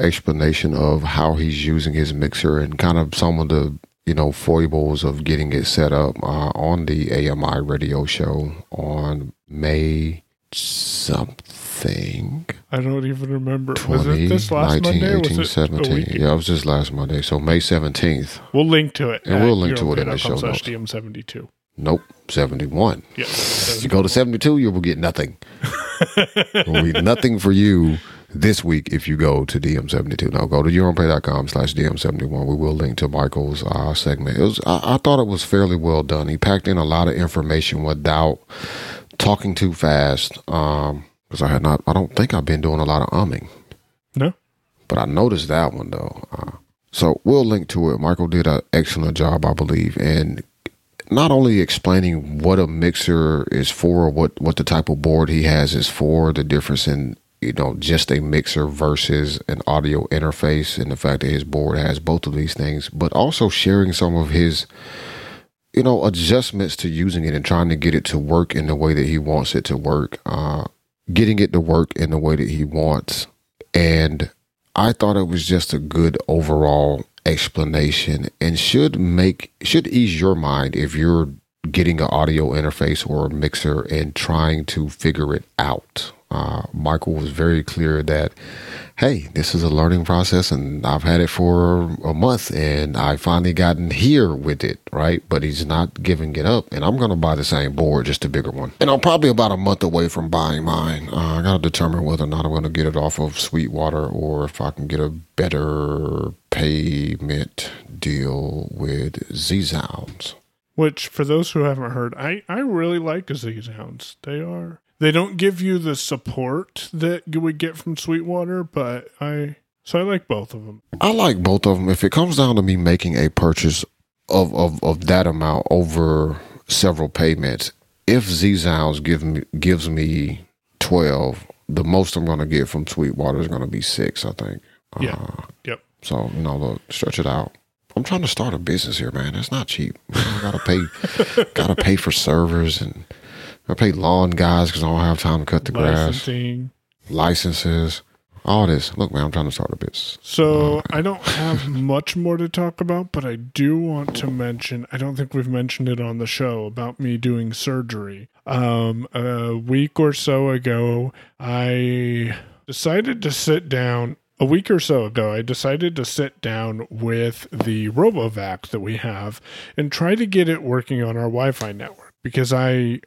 explanation of how he's using his mixer and kind of some of the, you know, foibles of getting it set up on the AMI radio show on May something. I don't even remember. 20, was it this last 19, Monday? 18, was it 17. Yeah, it was just last Monday. So May 17th. We'll link to it. And we'll link to it in the show notes. DM-72. Nope, 71. Yeah, 71. If you go to 72, you will get nothing. There will be nothing for you this week if you go to DM-72. Now go to youronplay.com/DM-71. We will link to Michael's segment. I thought it was fairly well done. He packed in a lot of information without talking too fast. Because I don't think I've been doing a lot of umming. No. But I noticed that one, though. So we'll link to it. Michael did an excellent job, I believe. And not only explaining what a mixer is for, what the type of board he has is for, the difference in, you know, just a mixer versus an audio interface, and the fact that his board has both of these things, but also sharing some of his you know, adjustments to using it and trying to get it to work in the way that he wants it to work, getting it to work in the way that he wants. And I thought it was just a good overall explanation and should ease your mind if you're getting an audio interface or a mixer and trying to figure it out. Michael was very clear that, hey, this is a learning process and I've had it for a month and I finally gotten here with it, right? But he's not giving it up, and I'm going to buy the same board, just a bigger one. And I'm probably about a month away from buying mine. I got to determine whether or not I'm going to get it off of Sweetwater or if I can get a better payment deal with Z-Sounds. Which, for those who haven't heard, I really like Z-Sounds. They don't give you the support that you would get from Sweetwater, but I like both of them. I like both of them. If it comes down to me making a purchase of that amount over several payments, if Z-Sounds gives me 12, the most I'm going to get from Sweetwater is going to be 6, I think. Yeah. Yep. So, you know, look, stretch it out. I'm trying to start a business here, man. That's not cheap. I gotta pay for servers, and I pay lawn guys because I don't have time to cut the grass. Licenses, all this. Look, man, I'm trying to start a business. So I don't have much more to talk about, but I do want to mention, I don't think we've mentioned it on the show, about me doing surgery. A week or so ago, I decided to sit down with the RoboVac that we have and try to get it working on our Wi-Fi network, because I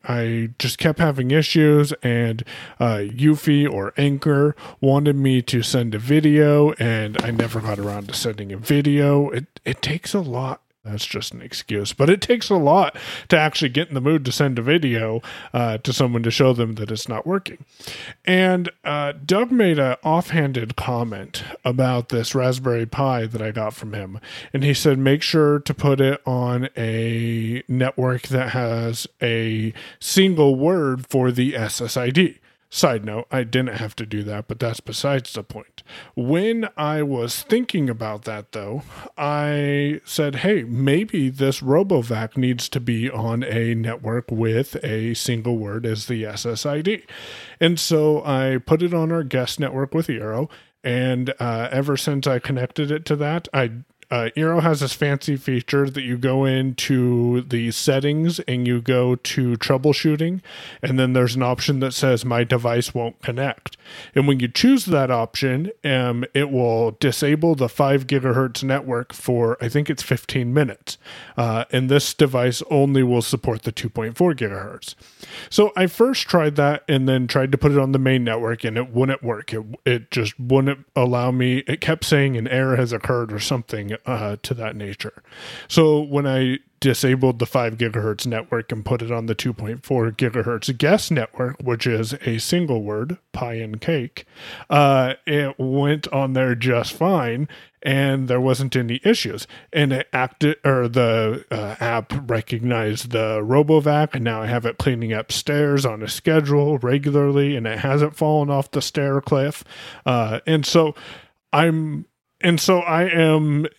just kept having issues, and Eufy or Anchor wanted me to send a video, and I never got around to sending a video. It takes a lot. That's just an excuse, but it takes a lot to actually get in the mood to send a video to someone to show them that it's not working. And Doug made an offhanded comment about this Raspberry Pi that I got from him. And he said, make sure to put it on a network that has a single word for the SSID. Side note, I didn't have to do that, but that's besides the point. When I was thinking about that, though, I said, hey, maybe this RoboVac needs to be on a network with a single word as the SSID. And so I put it on our guest network with Eero, and ever since I connected it to that, Eero has this fancy feature that you go into the settings and you go to troubleshooting, and then there's an option that says my device won't connect. And when you choose that option, it will disable the 5 gigahertz network for, I think it's 15 minutes. And this device only will support the 2.4 gigahertz. So I first tried that and then tried to put it on the main network, and it wouldn't work. It just wouldn't allow me. It kept saying an error has occurred or something to that nature. So when I disabled the 5 gigahertz network and put it on the 2.4 gigahertz guest network, which is a single word, pie and cake, it went on there just fine, and there wasn't any issues. And it acted, or the app recognized the RoboVac, and now I have it cleaning up stairs on a schedule regularly, and it hasn't fallen off the stair cliff. And so I am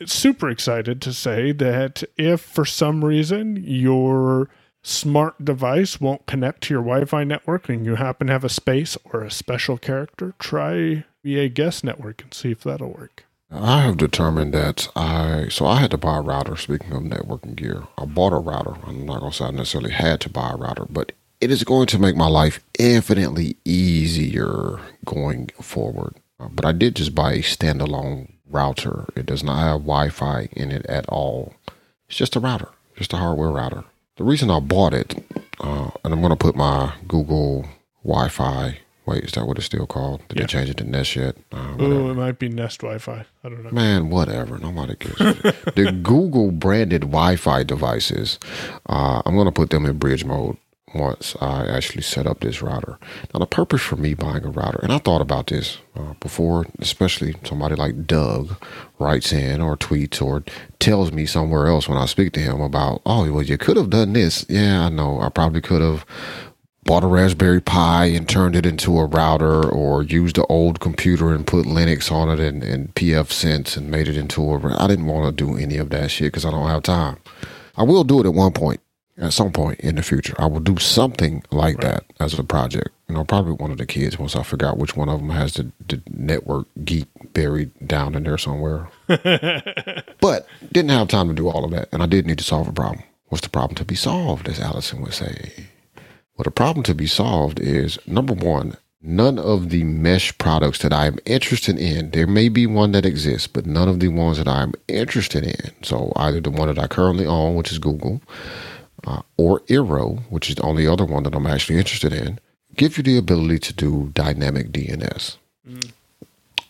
super excited to say that if for some reason your smart device won't connect to your Wi-Fi network and you happen to have a space or a special character, try VA guest network and see if that'll work. I have determined that I had to buy a router. Speaking of networking gear, I bought a router. I'm not going to say I necessarily had to buy a router, but it is going to make my life infinitely easier going forward. But I did just buy a standalone router. It does not have Wi-Fi in it at all. It's just a router, just a hardware router. The reason I bought it, and I'm going to put my Google Wi-Fi, wait, is that what it's still called? Did they change it to Nest yet? It might be Nest Wi-Fi. I don't know. Man, whatever. Nobody cares. The Google branded Wi-Fi devices, I'm going to put them in bridge mode once I actually set up this router. Now, the purpose for me buying a router, and I thought about this before, especially somebody like Doug writes in or tweets or tells me somewhere else when I speak to him about, oh, well, you could have done this. Yeah, I know. I probably could have bought a Raspberry Pi and turned it into a router, or used the old computer and put Linux on it and PFSense and made it into a router. I didn't want to do any of that shit because I don't have time. I will do it at one point, at some point in the future. I will do something like that as a project. You know, probably one of the kids, once I figure out which one of them has the network geek buried down in there somewhere. But didn't have time to do all of that. And I did need to solve a problem. What's the problem to be solved, as Allison would say? Well, the problem to be solved is, number one, none of the mesh products that I am interested in, there may be one that exists, but none of the ones that I'm interested in. So either the one that I currently own, which is Google, or Eero, which is the only other one that I'm actually interested in, give you the ability to do dynamic DNS. Mm.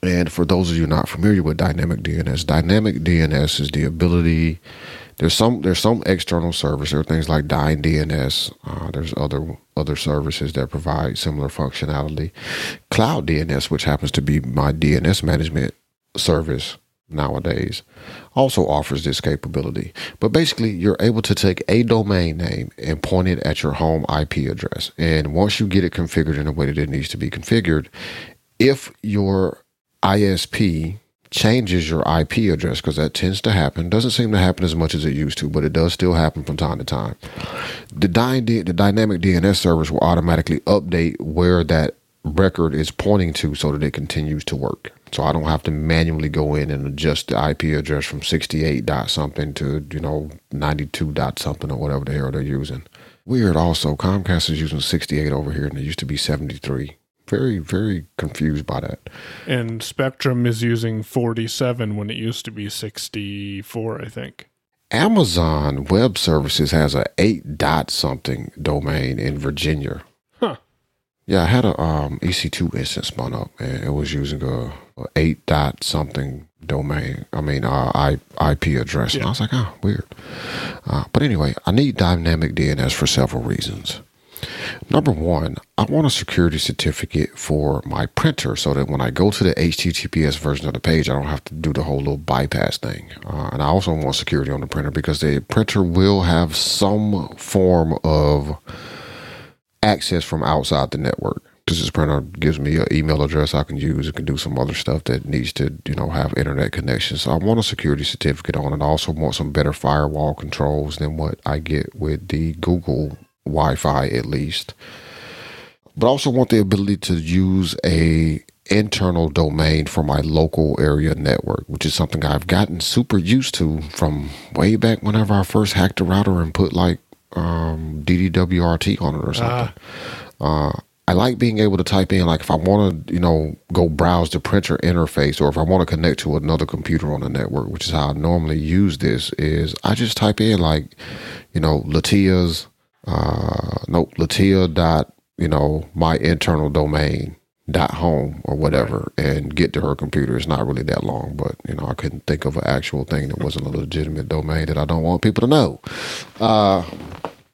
And for those of you not familiar with dynamic DNS is the ability... There's some external service. There are things like DynaDNS. There's other services that provide similar functionality. Cloud DNS, which happens to be my DNS management service nowadays, also offers this capability. But basically, you're able to take a domain name and point it at your home IP address. And once you get it configured in the way that it needs to be configured, if your ISP changes your IP address, because that tends to happen. Doesn't seem to happen as much as it used to, but it does still happen from time to time. The dynamic DNS service will automatically update where that record is pointing to so that it continues to work. So I don't have to manually go in and adjust the IP address from 68.something to, 92.something or whatever the hell they're using. Weird also, Comcast is using 68 over here and it used to be 73. Very, very confused by that. And Spectrum is using 47 when it used to be 64, I think. Amazon Web Services has a 8.something domain in Virginia. Huh. Yeah, I had a EC2 instance spun up, and it was using a 8.something domain. IP address. Yeah. And I was like, weird. But anyway, I need dynamic DNS for several reasons. Number one, I want a security certificate for my printer so that when I go to the HTTPS version of the page, I don't have to do the whole little bypass thing. And I also want security on the printer because the printer will have some form of access from outside the network. Because this printer gives me an email address I can use. It can do some other stuff that needs to, have internet connections. So I want a security certificate on it. I also want some better firewall controls than what I get with the Google Wi-Fi at least, but I also want the ability to use a internal domain for my local area network, which is something I've gotten super used to from way back whenever I first hacked a router and put like DDWRT on it or something. I like being able to type in, like if I want to, go browse the printer interface, or if I want to connect to another computer on the network, which is how I normally use this, is I just type in like, Latia dot, my internal domain .home or whatever, and get to her computer. It's not really that long, but I couldn't think of an actual thing that wasn't a legitimate domain that I don't want people to know.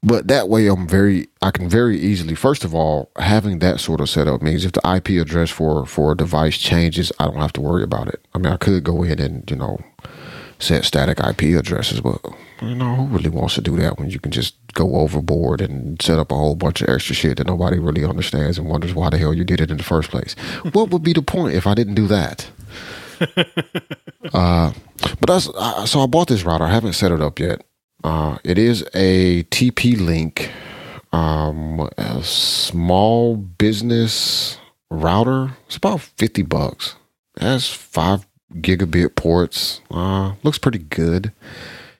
But that way I can very easily, first of all, having that sort of setup means if the IP address for a device changes, I don't have to worry about it. I mean, I could go in and, set static IP addresses, but who really wants to do that when you can just go overboard and set up a whole bunch of extra shit that nobody really understands and wonders why the hell you did it in the first place? What would be the point if I didn't do that? So I bought this router. I haven't set it up yet. It is a TP-Link, a small business router. It's about $50. It has 5 gigabit ports. Looks pretty good.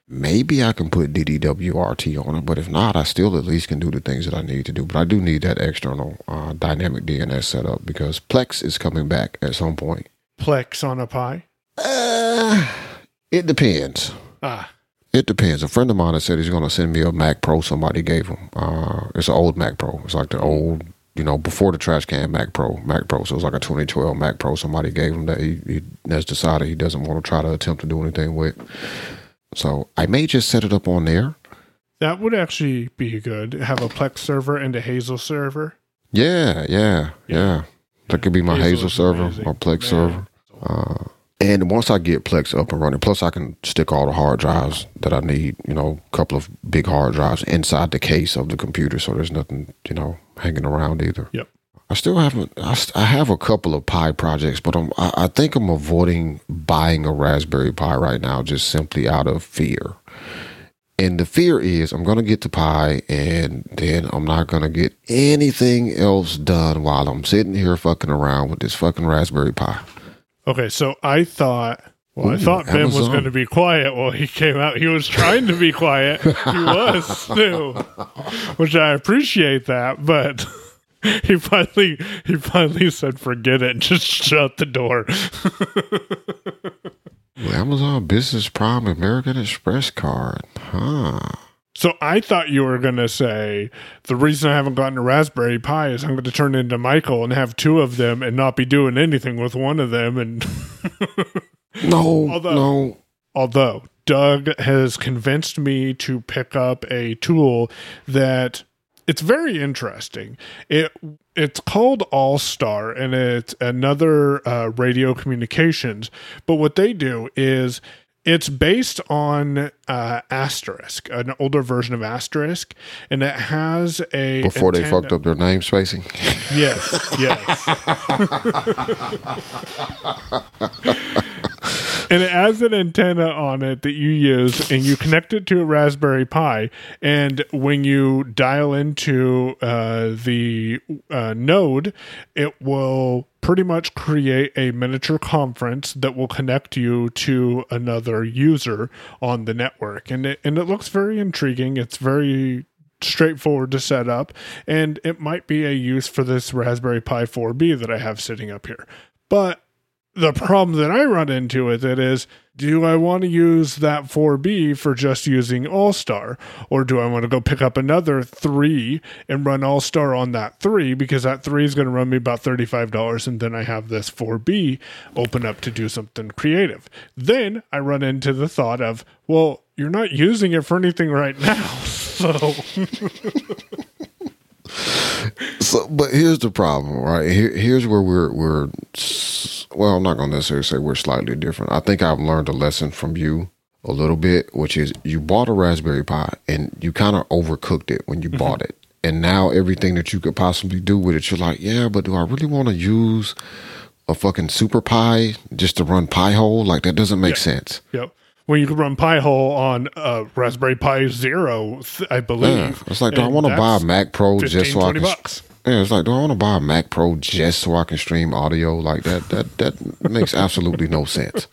Maybe I can put DDWRT on it, but if not, I still at least can do the things that I need to do. But I do need that external dynamic DNS setup because Plex is coming back at some point. Plex on a Pi? It depends. It depends. A friend of mine has said he's going to send me a Mac Pro somebody gave him. It's an old Mac Pro. It's like the old, before the trash can Mac Pro. So it was like a 2012 Mac Pro somebody gave him that he has decided he doesn't want to try to attempt to do anything with. So I may just set it up on there. That would actually be good. Have a Plex server and a Hazel server. Yeah. That could be my Hazel server, amazing. My Plex server. And once I get Plex up and running, plus I can stick all the hard drives that I need, a couple of big hard drives inside the case of the computer. So there's nothing, hanging around either. Yep. I still haven't, I have a couple of Pi projects, but I think I'm avoiding buying a Raspberry Pi right now just simply out of fear. And the fear is I'm going to get to Pi and then I'm not going to get anything else done while I'm sitting here fucking around with this fucking Raspberry Pi. Okay, so I thought... Well, I thought Ben was going to be quiet. Well, he came out. He was trying to be quiet. He was, too, which I appreciate that. But he finally said, forget it, and just shut the door. Well, Amazon Business Prime American Express card. Huh. So I thought you were going to say, the reason I haven't gotten a Raspberry Pi is I'm going to turn into Michael and have two of them and not be doing anything with one of them. And... Although Doug has convinced me to pick up a tool that it's very interesting. It's called AllStar, and it's another radio communications. But what they do is it's based on Asterisk, an older version of Asterisk, and it has a... Before they fucked up their name spacing? Yes. And it has an antenna on it that you use, and you connect it to a Raspberry Pi, and when you dial into the node, it will... pretty much create a miniature conference that will connect you to another user on the network. And it looks very intriguing. It's very straightforward to set up, and it might be a use for this Raspberry Pi 4B that I have sitting up here. But the problem that I run into with it is, do I want to use that 4B for just using AllStar? Or do I want to go pick up another 3 and run AllStar on that 3? Because that 3 is going to run me about $35, and then I have this 4B open up to do something creative. Then I run into the thought of, well, you're not using it for anything right now, so... So, but here's the problem, right? Here's where we're well, I'm not going to necessarily say we're slightly different. I think I've learned a lesson from you a little bit, which is you bought a Raspberry Pi and you kind of overcooked it when you bought it. And now everything that you could possibly do with it, you're like, yeah, but do I really want to use a fucking Super Pi just to run Pi Hole? Like, that doesn't make sense. Yep. Well, you could run Pi Hole on Raspberry Pi Zero, I believe. Yeah. It's like, do I want to buy a Mac Pro just so I can? Yeah, it's like, do I want to buy a Mac Pro just so I can stream audio like that? That makes absolutely no sense.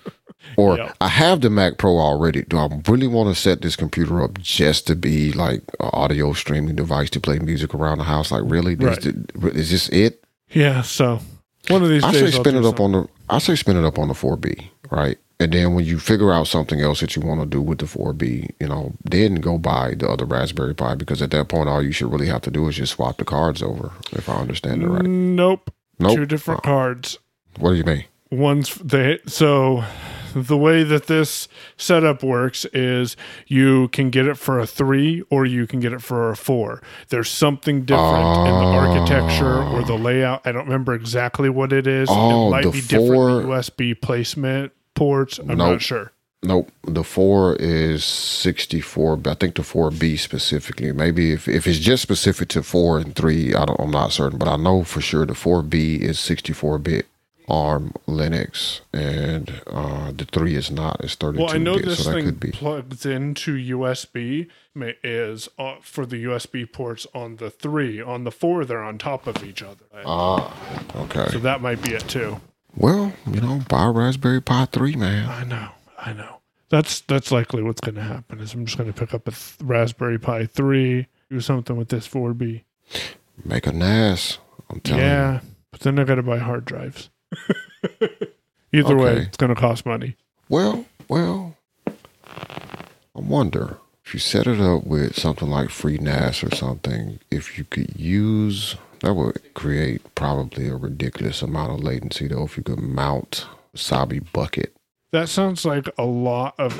Or yep. I have the Mac Pro already. Do I really want to set this computer up just to be like an audio streaming device to play music around the house? Like, really? Right. Is this it? Yeah. So one of these days, I say spin it up on the 4B, right? And then when you figure out something else that you want to do with the 4B, then go buy the other Raspberry Pi, because at that point, all you should really have to do is just swap the cards over, if I understand it right. Nope. Two different cards. What do you mean? So the way that this setup works is you can get it for a 3 or you can get it for a 4. There's something different in the architecture or the layout. I don't remember exactly what it is. It might be different USB placement. Not sure. Nope. The 4 is 64, but I think the 4B specifically. Maybe if it's just specific to 4 and 3, I'm not certain, but I know for sure the 4B is 64-bit ARM Linux, and the 3 is not. It's 32-bit. Well, I know this thing plugs into USB is for the USB ports on the 3. On the 4, they're on top of each other. Okay. So that might be it, too. Well, buy Raspberry Pi 3, man. I know. That's likely what's going to happen, is I'm just going to pick up a Raspberry Pi 3, do something with this 4B. Make a NAS, I'm telling you. Yeah, but then I got to buy hard drives. Either way, it's going to cost money. Well, I wonder if you set it up with something like free NAS or something, if you could use... That would create probably a ridiculous amount of latency, though, if you could mount Wasabi bucket. That sounds like a lot of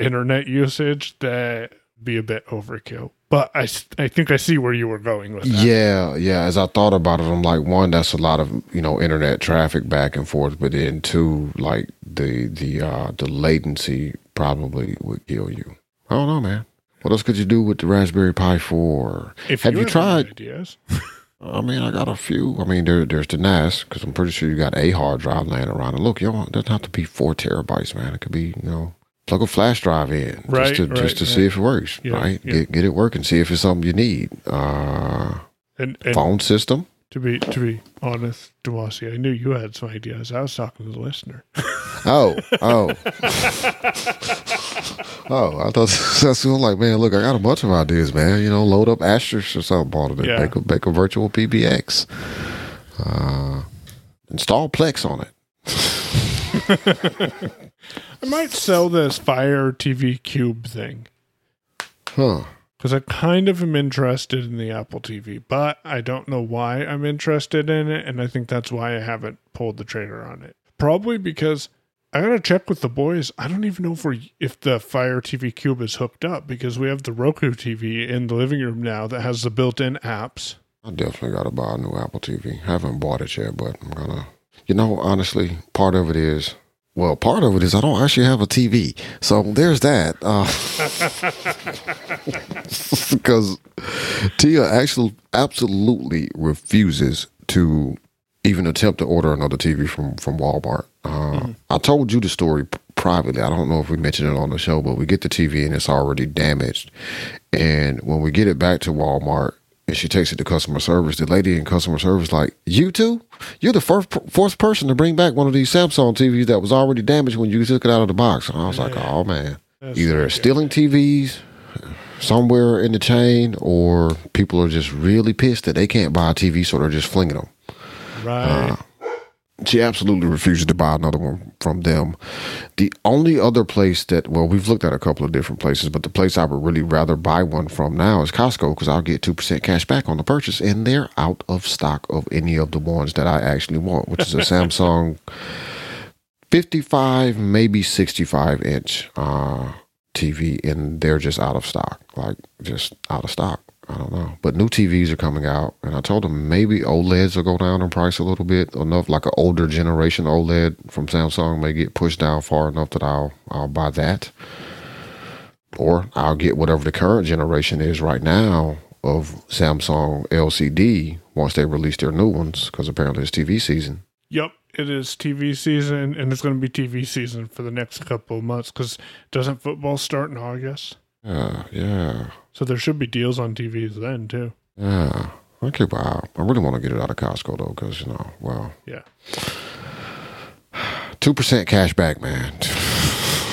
internet usage. That be a bit overkill. But I think I see where you were going with that. Yeah. As I thought about it, I'm like, one, that's a lot of internet traffic back and forth, but then two, like the latency probably would kill you. I don't know, man. What else could you do with the Raspberry Pi 4? Have you tried ideas? I mean, I got a few. I mean, there's the NAS, because I'm pretty sure you got a hard drive laying around. And look, it doesn't have to be 4 terabytes, man. It could be, plug a flash drive in just to see if it works. Yeah, right, yeah. Get it working, see if it's something you need. And phone system. To be honest, Damashe, I knew you had some ideas. I was talking to the listener. I thought that's like, man, look, I got a bunch of ideas, man. You know, load up Asterisk or something on it. Yeah. Make a virtual PBX. Install Plex on it. I might sell this Fire TV Cube thing. Huh. Because I kind of am interested in the Apple TV, but I don't know why I'm interested in it, and I think that's why I haven't pulled the trigger on it. Probably because I gotta check with the boys. I don't even know if the Fire TV Cube is hooked up, because we have the Roku TV in the living room now that has the built-in apps. I definitely gotta buy a new Apple TV. I haven't bought it yet, but I'm gonna. You know, honestly, part of it is I don't actually have a TV. So there's that. Because Tia actually absolutely refuses to even attempt to order another TV from Walmart. I told you the story privately. I don't know if we mentioned it on the show, but we get the TV and it's already damaged. And when we get it back to Walmart, and she takes it to customer service, the lady in customer service like, you two? You're the fourth person to bring back one of these Samsung TVs that was already damaged when you took it out of the box. And I was like, oh, man. That's either they're stealing TVs somewhere in the chain, or people are just really pissed that they can't buy a TV, so they're just flinging them. Right. She absolutely refuses to buy another one from them. The only other place we've looked at a couple of different places, but the place I would really rather buy one from now is Costco, because I'll get 2% cash back on the purchase, and they're out of stock of any of the ones that I actually want, which is a Samsung 55, maybe 65-inch TV, and they're just out of stock, I don't know. But new TVs are coming out, and I told them maybe OLEDs will go down in price a little bit enough. Like an older generation OLED from Samsung may get pushed down far enough that I'll buy that. Or I'll get whatever the current generation is right now of Samsung LCD once they release their new ones, because apparently it's TV season. Yep, it is TV season, and it's going to be TV season for the next couple of months, because doesn't football start in August? Yeah. So there should be deals on TVs then, too. Yeah. Okay, wow. I really want to get it out of Costco, though, because, you know, wow. Yeah. 2% cash back, man.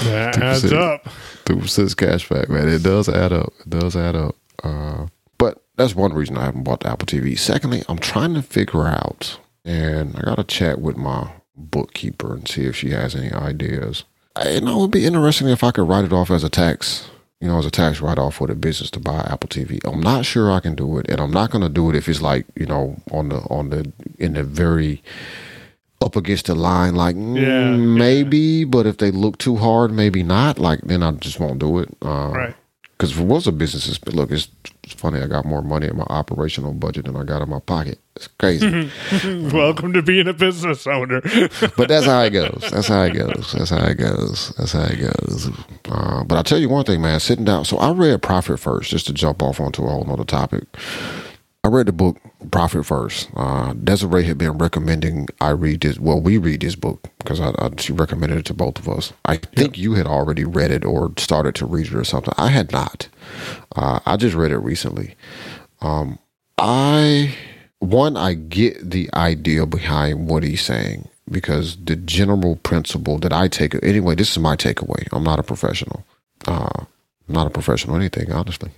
That adds up. 2% cash back, man. It does add up. But that's one reason I haven't bought the Apple TV. Secondly, I'm trying to figure out, and I got to chat with my bookkeeper and see if she has any ideas. It would be interesting if I could write it off as a tax. You know, as a tax write-off for the business to buy Apple TV. I'm not sure I can do it, and I'm not going to do it if it's like, you know, in the very up against the line, like maybe. But if they look too hard, maybe not. Like, then I just won't do it. Right. Because for most of businesses, look, it's funny. I got more money in my operational budget than I got in my pocket. It's crazy. Welcome to being a business owner. But that's how it goes. But I tell you one thing, man. Sitting down, so I read Profit First, just to jump off onto a whole other topic. I read the book Profit First. Desiree had been recommending we read this book, because she recommended it to both of us. I think you had already read it or started to read it or something. I had not. I just read it recently. I get the idea behind what he's saying, because the general principle that I take, anyway, this is my takeaway. I'm not a professional. Not a professional anything, honestly.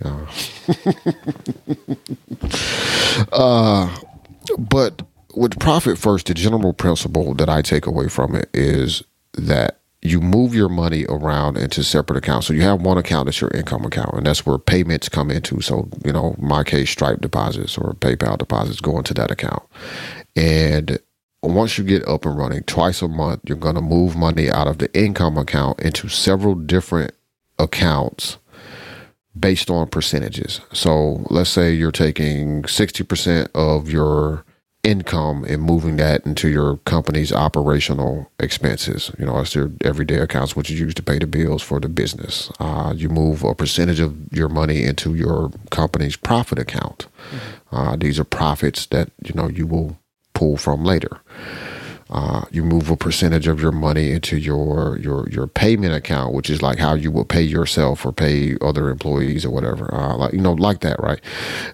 But with Profit First, the general principle that I take away from it is that you move your money around into separate accounts. So you have one account that's your income account, and that's where payments come into. So, you know, in my case, Stripe deposits or PayPal deposits go into that account. And once you get up and running, twice a month, you're going to move money out of the income account into several different accounts based on percentages. So let's say you're taking 60% of your income and moving that into your company's operational expenses. You know, that's your everyday accounts, which you use to pay the bills for the business. You move a percentage of your money into your company's profit account. These are profits that, you know, you will pull from later. You move a percentage of your money into your payment account, which is like how you will pay yourself or pay other employees or whatever, like that, right?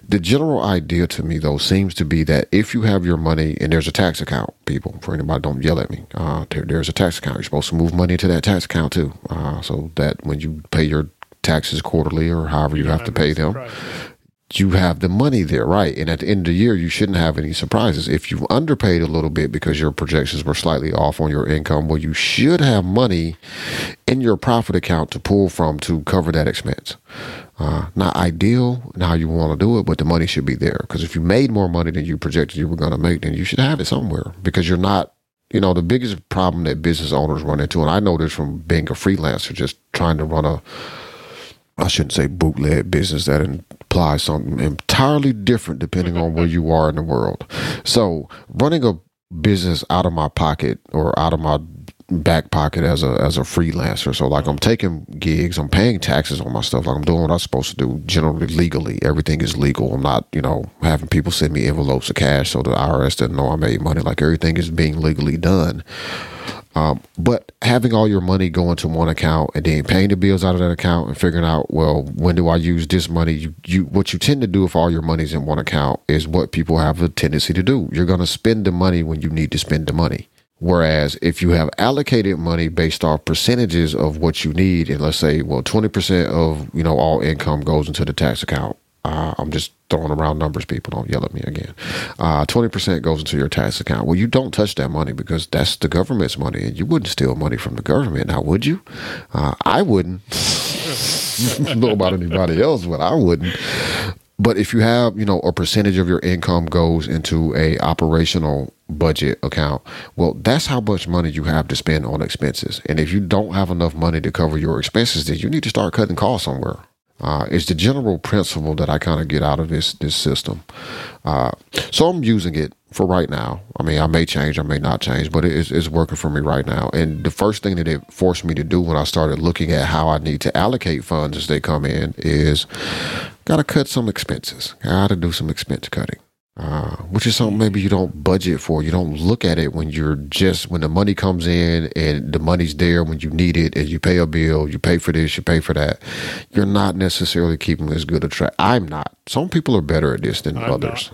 The general idea to me, though, seems to be that if you have your money and there's a tax account, people, for anybody, don't yell at me. There's a tax account. You're supposed to move money into that tax account too, so that when you pay your taxes quarterly or however you have to pay them, you have the money there, right? And at the end of the year, you shouldn't have any surprises. If you've underpaid a little bit because your projections were slightly off on your income, well, you should have money in your profit account to pull from to cover that expense. Not ideal, not how you want to do it, but the money should be there. Because if you made more money than you projected you were going to make, then you should have it somewhere, because you're not, the biggest problem that business owners run into, and I know this from being a freelancer, just trying to run a, I shouldn't say bootleg business, that implies something entirely different depending on where you are in the world. So running a business out of my pocket or out of my back pocket as a freelancer. So like I'm taking gigs, I'm paying taxes on my stuff. Like I'm doing what I'm supposed to do generally legally. Everything is legal. I'm not, having people send me envelopes of cash so the IRS doesn't know I made money. Like everything is being legally done. But having all your money go into one account and then paying the bills out of that account and figuring out, well, when do I use this money? What you tend to do if all your money's in one account is what people have a tendency to do. You're going to spend the money when you need to spend the money. Whereas if you have allocated money based off percentages of what you need, and let's say, well, 20% of, all income goes into the tax account. I'm just throwing around numbers, people, don't yell at me again. 20% goes into your tax account. Well, you don't touch that money because that's the government's money, and you wouldn't steal money from the government. Now, would you? I wouldn't. I don't know about anybody else, but I wouldn't. But if you have, a percentage of your income goes into a operational budget account, well, that's how much money you have to spend on expenses. And if you don't have enough money to cover your expenses, then you need to start cutting costs somewhere. It's the general principle that I kind of get out of this system. So I'm using it for right now. I mean, I may change, I may not change, but it's working for me right now. And the first thing that it forced me to do when I started looking at how I need to allocate funds as they come in is got to cut some expenses. Got to do some expense cutting, which is something maybe you don't budget for. You don't look at it when the money comes in and the money's there when you need it and you pay a bill, you pay for this, you pay for that. You're not necessarily keeping as good a track. I'm not. Some people are better at this than others.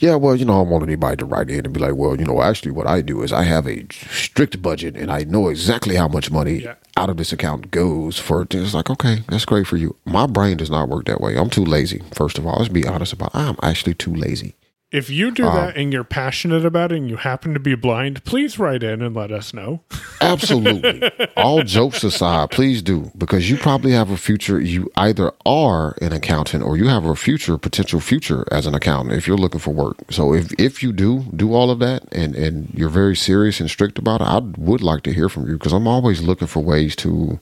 Yeah, well, I don't want anybody to write in and be like, well, actually what I do is I have a strict budget and I know exactly how much money out of this account goes for it. It's like, okay, that's great for you. My brain does not work that way. I'm too lazy, first of all. Let's be honest about it. I'm actually too lazy. If you do that and you're passionate about it and you happen to be blind, please write in and let us know. Absolutely. All jokes aside, please do, because you probably have a future. You either are an accountant or you have a potential future as an accountant if you're looking for work. So if you do all of that and you're very serious and strict about it, I would like to hear from you, because I'm always looking for ways to,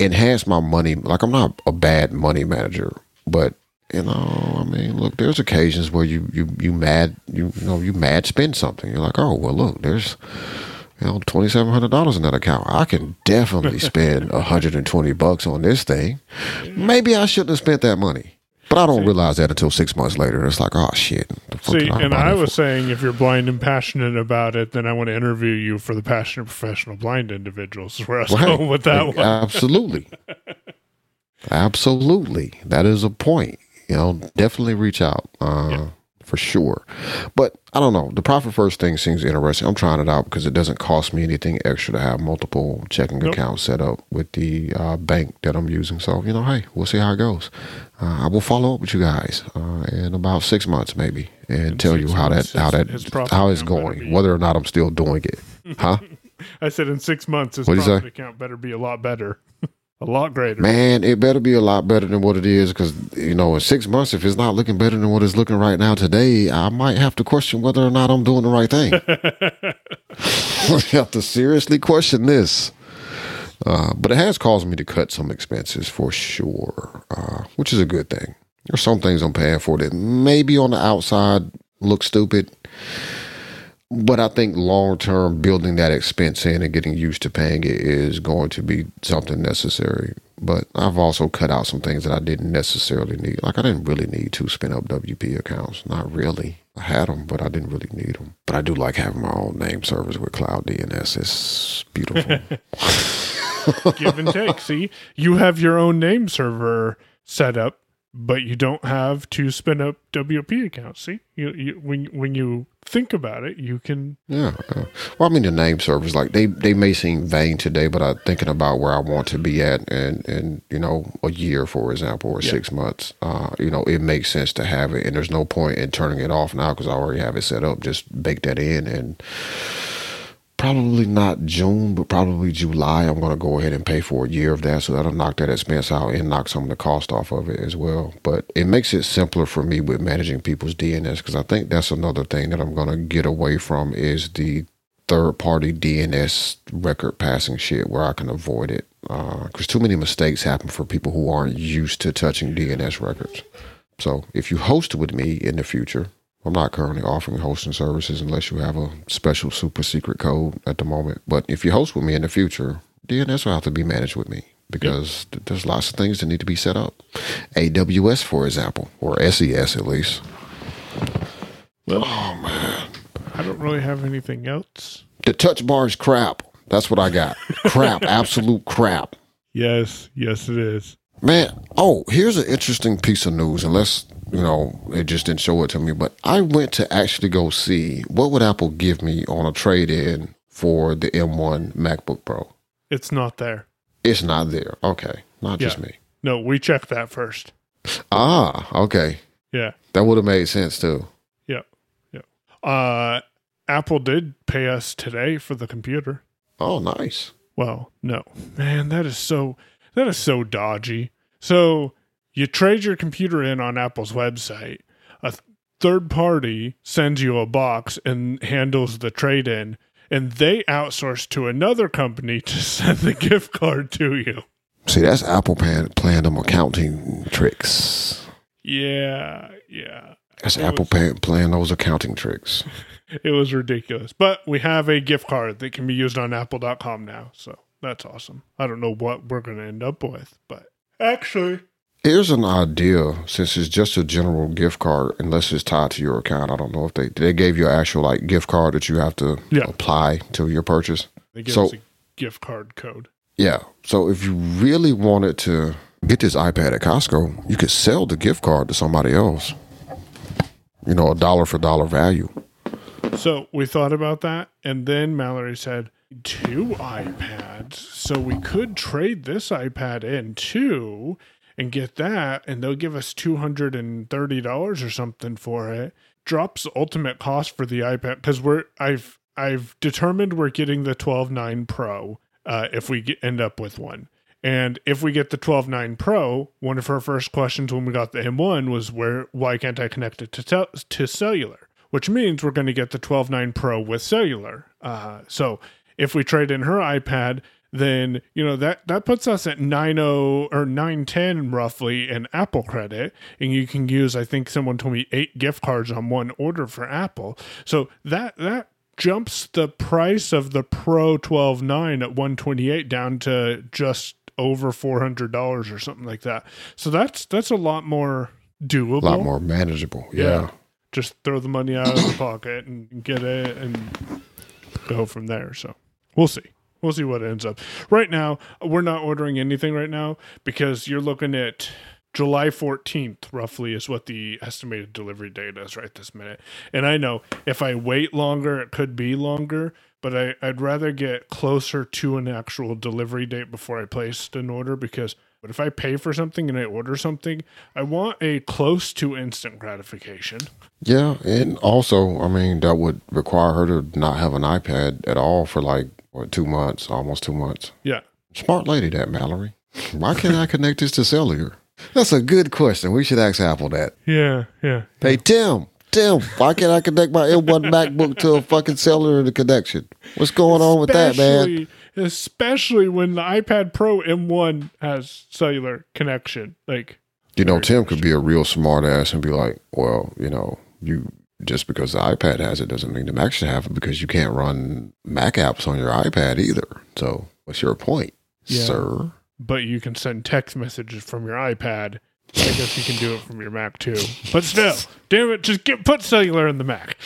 enhance my money. Like, I'm not a bad money manager, but look, there's occasions where you mad spend something. You're like, oh, well, look, there's, $2,700 in that account. I can definitely spend $120 on this thing. Maybe I shouldn't have spent that money. But I don't realize that until 6 months later. It's like, oh, shit. I was saying if you're blind and passionate about it, then I want to interview you for the passionate professional blind individuals. Where I was going with that one. Absolutely. Absolutely. That is a point. Definitely reach out for sure. But I don't know. The Profit First thing seems interesting. I'm trying it out because it doesn't cost me anything extra to have multiple checking accounts set up with the bank that I'm using. So, hey, we'll see how it goes. I will follow up with you guys in about 6 months maybe and tell you how it's going, whether or not I'm still doing it. Huh? I said in 6 months his profit account better be a lot better. A lot greater. Man, it better be a lot better than what it is, because, in 6 months, if it's not looking better than what it's looking right now today, I might have to question whether or not I'm doing the right thing. I have to seriously question this. But it has caused me to cut some expenses for sure, which is a good thing. There's some things I'm paying for that maybe on the outside look stupid. But I think long-term building that expense in and getting used to paying it is going to be something necessary. But I've also cut out some things that I didn't necessarily need. Like I didn't really need to spin up WP accounts. Not really. I had them, but I didn't really need them. But I do like having my own name servers with cloud DNS. It's beautiful. Give and take. See, you have your own name server set up, but you don't have to spin up WP accounts. See, when you think about it, you can. Yeah. Well, I mean, the name servers, like they may seem vain today, but I'm thinking about where I want to be at in you know, a year, for example, or 6 months. You know, it makes sense to have it, and there's no point in turning it off now because I already have it set up. Just bake that in, and probably not June, but probably July, I'm going to go ahead and pay for a year of that. So that'll knock that expense out and knock some of the cost off of it as well. But it makes it simpler for me with managing people's DNS, because I think that's another thing that I'm going to get away from is the third-party DNS record passing shit where I can avoid it. Because too many mistakes happen for people who aren't used to touching DNS records. So if you host with me in the future, I'm not currently offering hosting services unless you have a special super secret code at the moment. But if you host with me in the future, DNS will have to be managed with me because there's lots of things that need to be set up. AWS, for example, or SES at least. Well, oh, man. I don't really have anything else. The touch bar is crap. That's what I got. Crap. Absolute crap. Yes. Yes, it is. Man, oh, here's an interesting piece of news, unless, you know, it just didn't show it to me, but I went to actually go see what would Apple give me on a trade-in for the M1 MacBook Pro. It's not there. It's not there. Okay. Not just me. No, we checked that first. Ah, okay. Yeah. That would have made sense, too. Yeah. Yeah. Apple did pay us today for the computer. Oh, nice. Well, no. Man, that is so dodgy. So you trade your computer in on Apple's website. A third party sends you a box and handles the trade-in, and they outsource to another company to send the gift card to you. See, that's Apple playing them accounting tricks. Yeah, yeah. That's Apple playing those accounting tricks. It was ridiculous. But we have a gift card that can be used on apple.com now, so. That's awesome. I don't know what we're going to end up with, but actually. Here's an idea, since it's just a general gift card, unless it's tied to your account. I don't know if they gave you an actual like gift card that you have to apply to your purchase. They gave us a gift card code. Yeah. So if you really wanted to get this iPad at Costco, you could sell the gift card to somebody else. You know, a dollar for dollar value. So we thought about that, and then Mallory said, 2 iPads, so we could trade this iPad in too and get that, and they'll give us $230 or something for it. Drops the ultimate cost for the iPad, because I've determined we're getting the 12.9 Pro if we end up with one. And if we get the 12.9 Pro, one of her first questions when we got the M1 was why can't I connect it to cellular? Which means we're going to get the 12.9 Pro with cellular. So if we trade in her iPad, then, you know, that puts us at 9.0 or 9.10 roughly in Apple credit. And you can use, I think someone told me, 8 gift cards on one order for Apple. So that jumps the price of the Pro 12.9 at $128 down to just over $400 or something like that. So that's a lot more doable. A lot more manageable. Yeah. Just throw the money out of the pocket and get it and go from there. So. We'll see. We'll see what ends up. Right now, we're not ordering anything right now because you're looking at July 14th, roughly, is what the estimated delivery date is right this minute. And I know if I wait longer, it could be longer, but I'd rather get closer to an actual delivery date before I placed an order, because if I pay for something and I order something, I want a close to instant gratification. Yeah, and also, I mean, that would require her to not have an iPad at all for like, what, 2 months, almost 2 months. Yeah. Smart lady, that Mallory. Why can't I connect this to cellular? That's a good question. We should ask Apple that. Yeah. Hey, Tim, why can't I connect my M1 MacBook to a fucking cellular connection? What's going on with that, man? Especially when the iPad Pro M1 has cellular connection. Like, you know, Tim could be a real smart ass and be like, well, you know, you just because the iPad has it doesn't mean the Mac should have it, because you can't run Mac apps on your iPad either. So what's your point, sir? But you can send text messages from your iPad. I guess you can do it from your Mac too. But still, damn it, just put cellular in the Mac.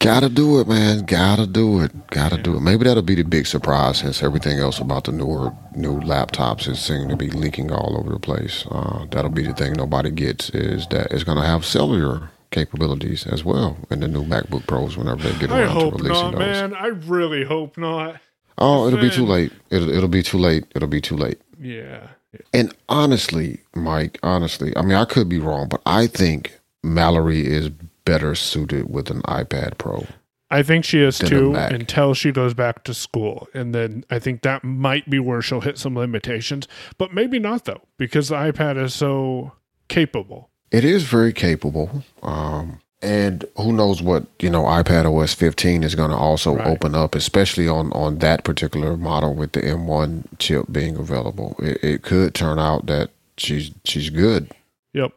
Gotta do it, man. Gotta do it. Gotta do it. Maybe that'll be the big surprise, since everything else about the new laptops is seeming to be leaking all over the place. That'll be the thing nobody gets, is that it's going to have cellular capabilities as well in the new MacBook Pros whenever they get around to releasing those. Man. I really hope not. Oh, it'll be too late. It'll be too late. It'll be too late. Yeah. And honestly, Mike, I mean, I could be wrong, but I think Mallory is better suited with an iPad Pro. I think she is too, until she goes back to school. And then I think that might be where she'll hit some limitations, but maybe not though, because the iPad is so capable. It is very capable. And who knows what, iPad OS 15 is going to also open up, especially on that particular model with the M1 chip being available. It could turn out that she's good. Yep.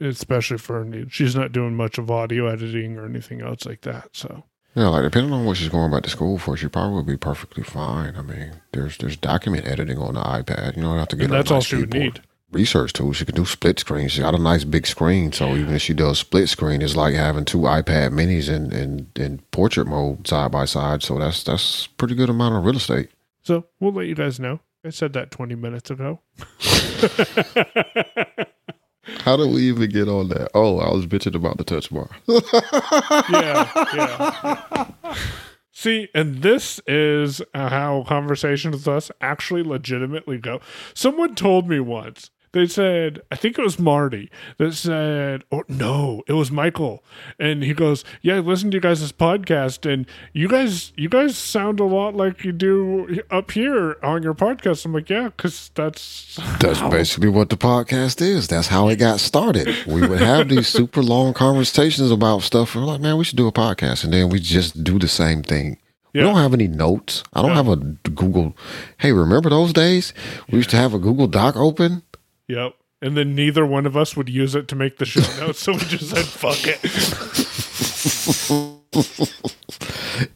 Especially for her needs. She's not doing much of audio editing or anything else like that. So yeah, depending on what she's going back to school for, she probably would be perfectly fine. I mean, there's document editing on the iPad. You don't have to get. And that's all she would need. Research tool. She can do split screen. She got a nice big screen, so even if she does split screen, it's like having two iPad minis in portrait mode side by side. So that's pretty good amount of real estate. So we'll let you guys know. I said that 20 minutes ago. How did we even get on that? Oh, I was bitching about the touch bar. yeah. See, and this is how conversations with us actually legitimately go. Someone told me once, they said, I think it was Marty, that said, or no, it was Michael. And he goes, yeah, I listened to you guys' podcast, and you guys sound a lot like you do up here on your podcast. I'm like, yeah, because that's basically what the podcast is. That's how it got started. We would have these super long conversations about stuff. And we're like, man, we should do a podcast. And then we just do the same thing. Yeah. We don't have any notes. I don't have a Google. Hey, remember those days? We used to have a Google Doc open. Yep. And then neither one of us would use it to make the show notes, so we just said, fuck it.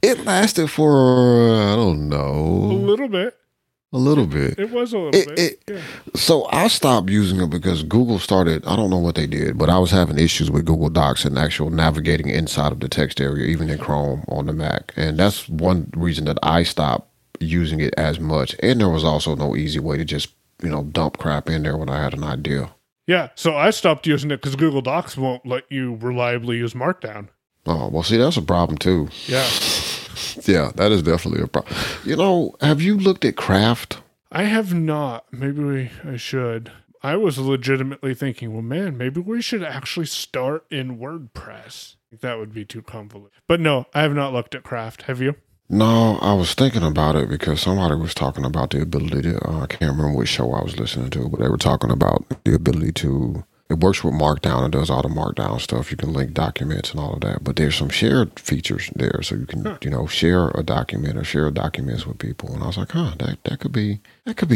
It lasted for, I don't know. A little bit. It was a little bit. So I stopped using it because Google started, I don't know what they did, but I was having issues with Google Docs and actual navigating inside of the text area, even in Chrome on the Mac. And that's one reason that I stopped using it as much. And there was also no easy way to just dump crap in there when I had an idea. Yeah, so I stopped using it because Google Docs won't let you reliably use Markdown. Oh, well, see, that's a problem, too. Yeah. Yeah, that is definitely a problem. Have you looked at Craft? I have not. I should. I was legitimately thinking, well, man, maybe we should actually start in WordPress. That would be too convoluted. But no, I have not looked at Craft. Have you? No, I was thinking about it because somebody was talking about the ability to, I can't remember which show I was listening to, but they were talking about the ability to, it works with Markdown and does all the Markdown stuff. You can link documents and all of that, but there's some shared features there. So you can, share a document or share documents with people. And I was like, that could be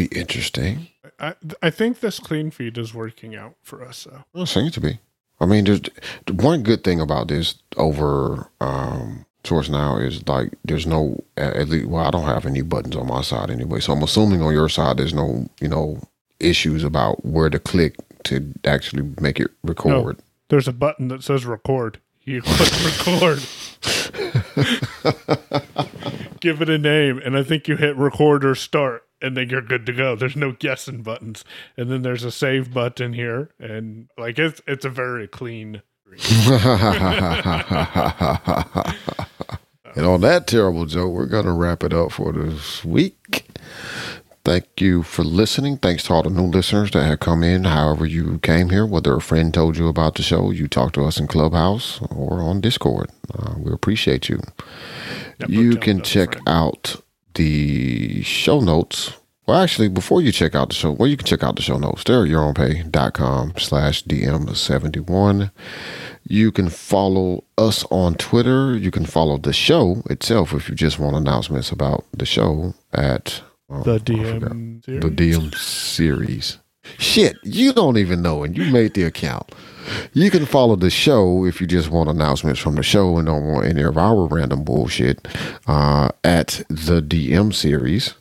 interesting. I think this clean feed is working out for us, though. Well, it seems to be. I mean, there's one good thing about this over, source now is like there's no, at least, well, I don't have any buttons on my side anyway, so I'm assuming on your side there's no issues about where to click to actually make it record. No, there's a button that says record. You click record. Give it a name, and I think you hit record or start, and then you're good to go. There's no guessing buttons, and then there's a save button here, and like it's a very clean. And on that terrible joke, we're going to wrap it up for this week. Thank you for listening. Thanks to all the new listeners that have come in, however you came here, whether a friend told you about the show, you talked to us in Clubhouse or on Discord. We appreciate you. You can check out the show notes. Well, actually, before you check out the show, you can check out the show notes. They're at yourownpay.com/DM71. You can follow us on Twitter. You can follow the show itself if you just want announcements about the show at the DM series. Shit, you don't even know, and you made the account. You can follow the show if you just want announcements from the show and don't want any of our random bullshit at the DM series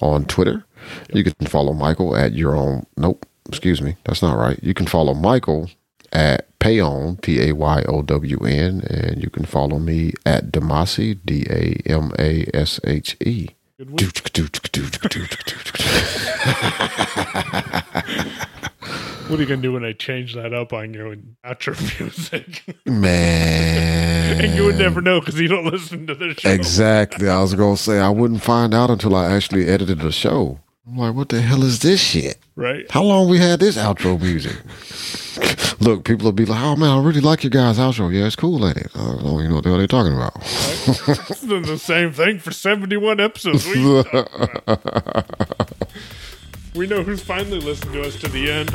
on Twitter. You can follow Michael at your own. Nope. Excuse me. That's not right. You can follow Michael at Payown, P-A-Y-O-W-N, and you can follow me at Damashe, D-A-M-A-S-H-E. What are you going to do when I change that up on you and outro music? Man. And you would never know because you don't listen to the show. Exactly. I was going to say, I wouldn't find out until I actually edited the show. I'm like, what the hell is this shit? Right. How long we had this outro music? Look, people will be like, oh, man, I really like your guys' outro. Yeah, it's cool, ain't it? I don't even know what the hell they're talking about. Right. It's been the same thing for 71 episodes. We know who's finally listened to us to the end.